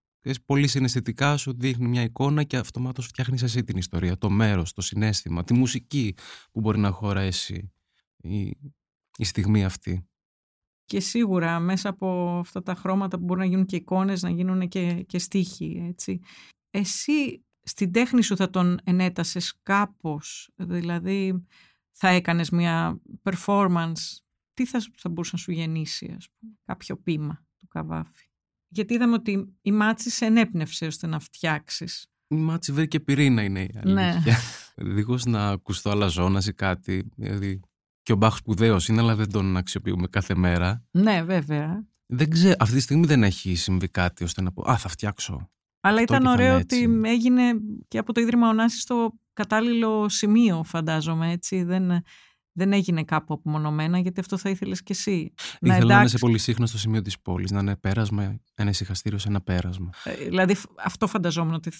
πολύ συναισθητικά σου δείχνει μια εικόνα και αυτομάτως φτιάχνεις εσύ την ιστορία, το μέρος, το συναίσθημα, τη μουσική που μπορεί να χωρέσει η στιγμή αυτή. Και σίγουρα μέσα από αυτά τα χρώματα που μπορούν να γίνουν και εικόνες, να γίνουν και στίχοι, έτσι. Εσύ στην τέχνη σου θα τον ενέτασες κάπως, δηλαδή θα έκανες μια performance, τι θα μπορούσε να σου γεννήσει, ας πούμε, κάποιο ποίημα του Καβάφη? Γιατί είδαμε ότι η Μάτση σε ενέπνευσε ώστε να φτιάξεις. Η Μάτση βρήκε πυρήνα, είναι η αλήθεια. Ναι. Δίχως να ακουστώ αλαζόνας ή κάτι. Δηλαδή και ο Μπαχ σπουδαίος είναι, αλλά δεν τον αξιοποιούμε κάθε μέρα. Ναι, βέβαια. Δεν ξέρω, αυτή τη στιγμή δεν έχει συμβεί κάτι ώστε να πω «Α, θα φτιάξω». Αλλά ήταν ωραίο ότι έγινε και από το Ίδρυμα Ωνάση στο κατάλληλο σημείο, φαντάζομαι, έτσι. Δεν έγινε κάπου απομονωμένα, γιατί αυτό θα ήθελες κι εσύ. Ήθελα να είσαι πολύ σύχνα στο σημείο της πόλης, να είναι πέρασμα, ένα ησυχαστήριο σε ένα πέρασμα. Δηλαδή αυτό φανταζόμουν ότι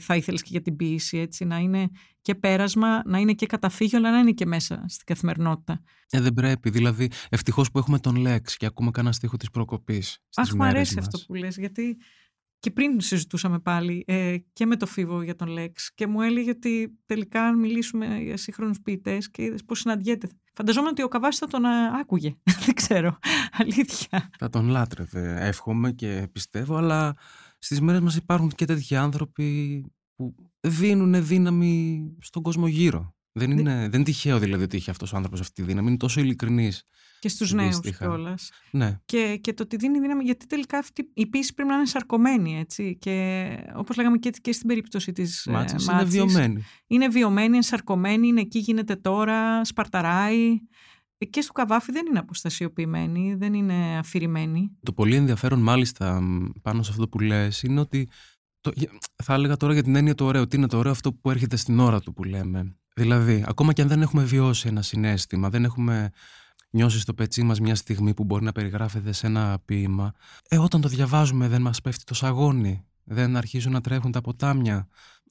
θα ήθελες και για την ποίηση, έτσι, να είναι και πέρασμα, να είναι και καταφύγιο, αλλά να είναι και μέσα στην καθημερινότητα. Δεν πρέπει, δηλαδή ευτυχώς που έχουμε τον Λέξ και ακούμε κανένα στίχο της προκοπής. Αχ, μου αρέσει μας αυτό που λες, γιατί και πριν συζητούσαμε πάλι και με το Φίβο για τον Λέξ και μου έλεγε ότι τελικά αν μιλήσουμε για σύγχρονους ποιητές και πώς συναντιέται. Φανταζόμουν ότι ο Καβάφης θα τον άκουγε. Δεν ξέρω. Αλήθεια. Θα τον λάτρευε. Εύχομαι και πιστεύω, αλλά στις μέρες μας υπάρχουν και τέτοιοι άνθρωποι που δίνουν δύναμη στον κόσμο γύρω. Δεν είναι τυχαίο δηλαδή ότι είχε αυτός ο άνθρωπος αυτή τη δύναμη. Είναι τόσο ειλικρινής. Και στους νέους κιόλας. Ναι. Και το ότι δίνει δύναμη, γιατί τελικά αυτή η ποίηση πρέπει να είναι σαρκωμένη, έτσι. Και όπως λέγαμε και στην περίπτωση της Μάτσης, είναι βιωμένη. Είναι βιωμένη, ενσαρκωμένη, είναι εκεί, γίνεται τώρα, σπαρταράει. Και στο Καβάφη δεν είναι αποστασιοποιημένη, δεν είναι αφηρημένη. Το πολύ ενδιαφέρον μάλιστα πάνω σε αυτό που λες είναι ότι θα έλεγα τώρα για την έννοια του ωραίου, ότι είναι το ωραίο αυτό που έρχεται στην ώρα του που λέμε. Δηλαδή, ακόμα και αν δεν έχουμε βιώσει ένα συναίσθημα, δεν έχουμε νιώσει στο πετσί μας μια στιγμή που μπορεί να περιγράφεται σε ένα ποίημα, όταν το διαβάζουμε δεν μας πέφτει το σαγόνι, δεν αρχίζουν να τρέχουν τα ποτάμια.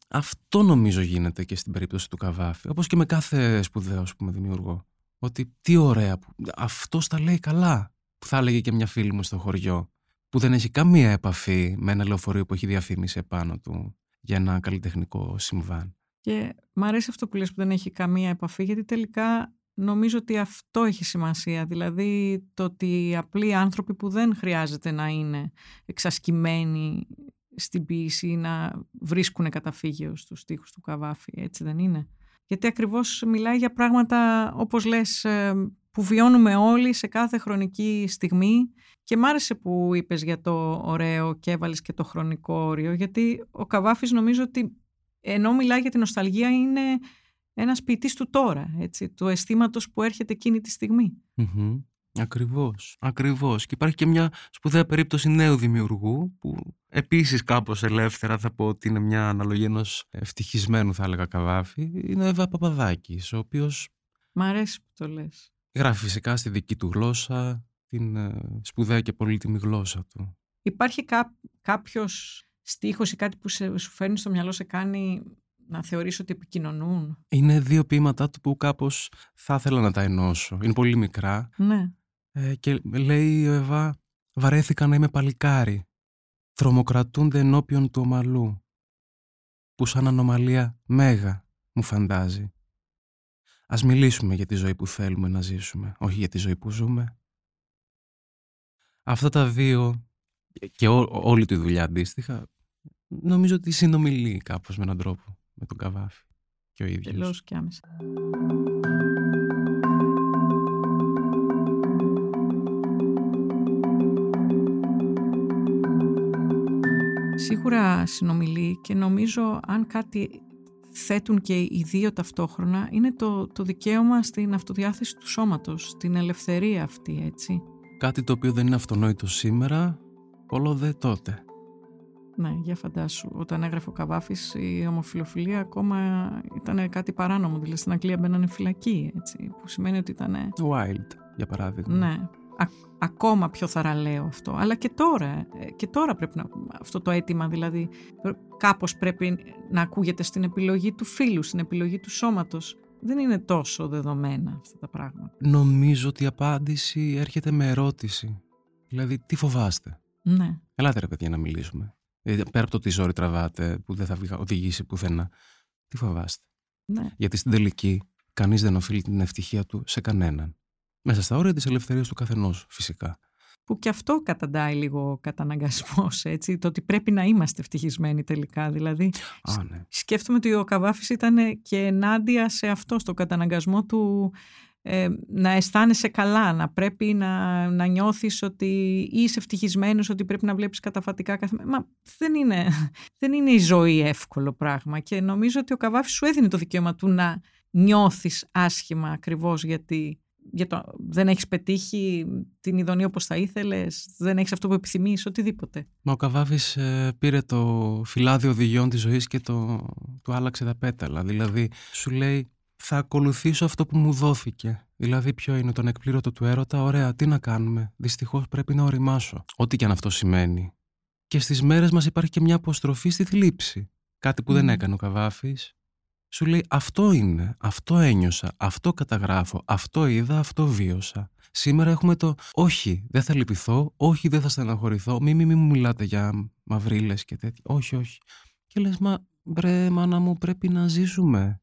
Αυτό νομίζω γίνεται και στην περίπτωση του Καβάφη, όπως και με κάθε σπουδαίο, ας πούμε, δημιουργό. Ότι τι ωραία, αυτός τα λέει καλά, που θα έλεγε και μια φίλη μου στο χωριό, που δεν έχει καμία επαφή με ένα λεωφορείο που έχει διαφήμιση επάνω του για ένα καλλιτεχνικό συμβάν. Και μ' αρέσει αυτό που λες, που δεν έχει καμία επαφή, γιατί τελικά νομίζω ότι αυτό έχει σημασία. Δηλαδή το ότι οι απλοί άνθρωποι που δεν χρειάζεται να είναι εξασκημένοι στην ποίηση ή να βρίσκουν καταφύγιο στους στίχους του Καβάφη, έτσι δεν είναι? Γιατί ακριβώς μιλάει για πράγματα, όπως λες, που βιώνουμε όλοι σε κάθε χρονική στιγμή. Και μ' άρεσε που είπες για το ωραίο και έβαλες και το χρονικό όριο, γιατί ο Καβάφης νομίζω ότι ενώ μιλάει για την νοσταλγία είναι ένας ποιητής του τώρα, έτσι, του αισθήματος που έρχεται εκείνη τη στιγμή. Mm-hmm. Ακριβώς. Και υπάρχει και μια σπουδαία περίπτωση νέου δημιουργού που επίσης κάπως ελεύθερα θα πω ότι είναι μια αναλογία ενός ευτυχισμένου θα έλεγα Καβάφη. Είναι ο Εύα Παπαδάκης, ο οποίος... Μ' αρέσει που το λες. Γράφει φυσικά στη δική του γλώσσα, την σπουδαία και πολύτιμη γλώσσα του. Υπάρχει κάποιος στίχος ή κάτι που σου φέρνει στο μυαλό, σε κάνει να θεωρήσω ότι επικοινωνούν? Είναι δύο ποίηματά του που κάπως θα ήθελα να τα ενώσω. Είναι πολύ μικρά. Ναι. Και λέει ο Εβά, βαρέθηκα να είμαι παλικάρι. Τρομοκρατούνται ενώπιον του ομαλού. Που σαν ανομαλία μέγα μου φαντάζει. Ας μιλήσουμε για τη ζωή που θέλουμε να ζήσουμε, όχι για τη ζωή που ζούμε. Αυτά τα δύο και όλη τη δουλειά αντίστοιχα, νομίζω ότι συνομιλεί κάπως με έναν τρόπο με τον Καβάφη και ο ίδιος. Τελώς και άμεσα. Σίγουρα συνομιλεί και νομίζω αν κάτι θέτουν και οι δύο ταυτόχρονα είναι το δικαίωμα στην αυτοδιάθεση του σώματος, την ελευθερία αυτή, έτσι. Κάτι το οποίο δεν είναι αυτονόητο σήμερα, όλο δε τότε. Ναι, για φαντάσου. Όταν έγραφε ο Καβάφης, η ομοφυλοφιλία ακόμα ήταν κάτι παράνομο. Δηλαδή στην Αγγλία μπαίνανε φυλακή, έτσι, που σημαίνει ότι ήταν... Wild, για παράδειγμα. Ναι. Ακόμα πιο θαραλέο αυτό. Αλλά και τώρα. Και τώρα πρέπει να... Αυτό το αίτημα, δηλαδή, κάπως πρέπει να ακούγεται στην επιλογή του φύλου, στην επιλογή του σώματος. Δεν είναι τόσο δεδομένα αυτά τα πράγματα. Νομίζω ότι η απάντηση έρχεται με ερώτηση. Δηλαδή, τι φοβάστε? Ναι. Ελάτε ρε παιδιά να μιλήσουμε. Πέρα από το τι ζόρι τραβάτε, που δεν θα οδηγήσει πουθενά. Τι φοβάστε? Ναι. Γιατί στην τελική, κανείς δεν οφείλει την ευτυχία του σε κανέναν. Μέσα στα όρια της ελευθερίας του καθενός, φυσικά. Που και αυτό καταντάει λίγο καταναγκασμός, έτσι, το ότι πρέπει να είμαστε ευτυχισμένοι τελικά. Δηλαδή, ναι. Σκέφτομαι ότι ο Καβάφης ήταν και ενάντια σε αυτό, στο καταναγκασμό του να αισθάνεσαι καλά, να πρέπει να νιώθεις ότι είσαι ευτυχισμένος, ότι πρέπει να βλέπεις καταφατικά καθημερινά. Μα δεν είναι η ζωή εύκολο πράγμα και νομίζω ότι ο Καβάφης σου έδινε το δικαίωμα του να νιώθεις άσχημα ακριβώς γιατί... δεν έχεις πετύχει την ειδονή όπως θα ήθελες, δεν έχεις αυτό που επιθυμείς, οτιδήποτε. Μα ο Καβάφης πήρε το φυλάδιο οδηγιών της ζωής και του άλλαξε τα πέταλα. Δηλαδή σου λέει θα ακολουθήσω αυτό που μου δόθηκε. Δηλαδή ποιο είναι τον εκπλήρωτο του έρωτα, ωραία τι να κάνουμε, δυστυχώς πρέπει να οριμάσω. Ό,τι και αν αυτό σημαίνει. Και στις μέρες μας υπάρχει και μια αποστροφή στη θλίψη. Κάτι που δεν έκανε ο Καβάφης. Σου λέει αυτό είναι, αυτό ένιωσα, αυτό καταγράφω, αυτό είδα, αυτό βίωσα. Σήμερα έχουμε το όχι, δεν θα λυπηθώ, όχι, δεν θα στεναχωρηθώ, μη μου μιλάτε για μαυρίλες και τέτοια, όχι. Και λες μπρε μάνα μου πρέπει να ζήσουμε.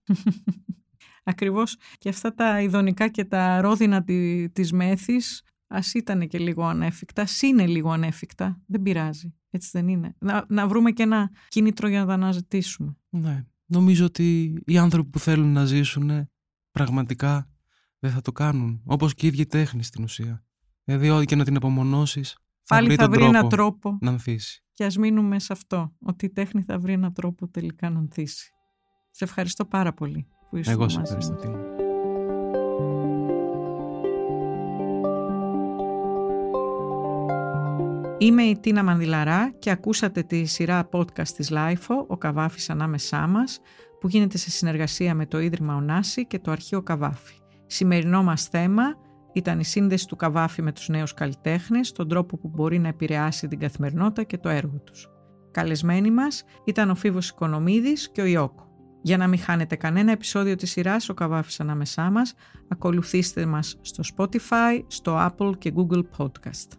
Ακριβώς και αυτά τα ειδονικά και τα ρόδινα της μέθης ας ήταν και λίγο ανέφικτα, ας είναι λίγο ανέφικτα, δεν πειράζει, έτσι δεν είναι. Να βρούμε και ένα κίνητρο για να τα αναζητήσουμε. Ναι. Νομίζω ότι οι άνθρωποι που θέλουν να ζήσουν πραγματικά δεν θα το κάνουν. Όπως και η ίδια τέχνη στην ουσία. Δηλαδή ό,τι και να την απομονώσεις θα βρει έναν τρόπο να ανθίσει. Και ας μείνουμε σε αυτό, ότι η τέχνη θα βρει έναν τρόπο τελικά να ανθίσει. Σε ευχαριστώ πάρα πολύ που ήσουν μαζί. Εγώ σε ευχαριστώ. Είμαι η Τίνα Μανδηλαρά και ακούσατε τη σειρά podcast της Λάιφο, ο Καβάφης ανάμεσά μας, που γίνεται σε συνεργασία με το Ίδρυμα Ωνάση και το Αρχείο Καβάφη. Σημερινό μας θέμα ήταν η σύνδεση του Καβάφη με τους νέους καλλιτέχνες, τον τρόπο που μπορεί να επηρεάσει την καθημερινότητα και το έργο τους. Καλεσμένοι μας ήταν ο Φίβος Οικονομίδης και ο Ιώκο. Για να μην χάνετε κανένα επεισόδιο της σειράς «Ο Καβάφης ανάμεσά μας», ακολουθήστε μας στο Spotify, στο Apple και Google Podcast.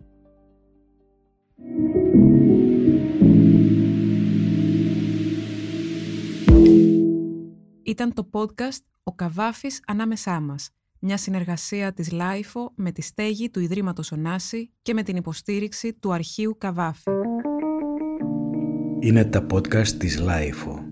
Ήταν το podcast «Ο Καβάφης ανάμεσά μας», μια συνεργασία της Λάιφο με τη στέγη του Ιδρύματος Ωνάση και με την υποστήριξη του Αρχείου Καβάφη. Είναι τα podcast της Λάιφο.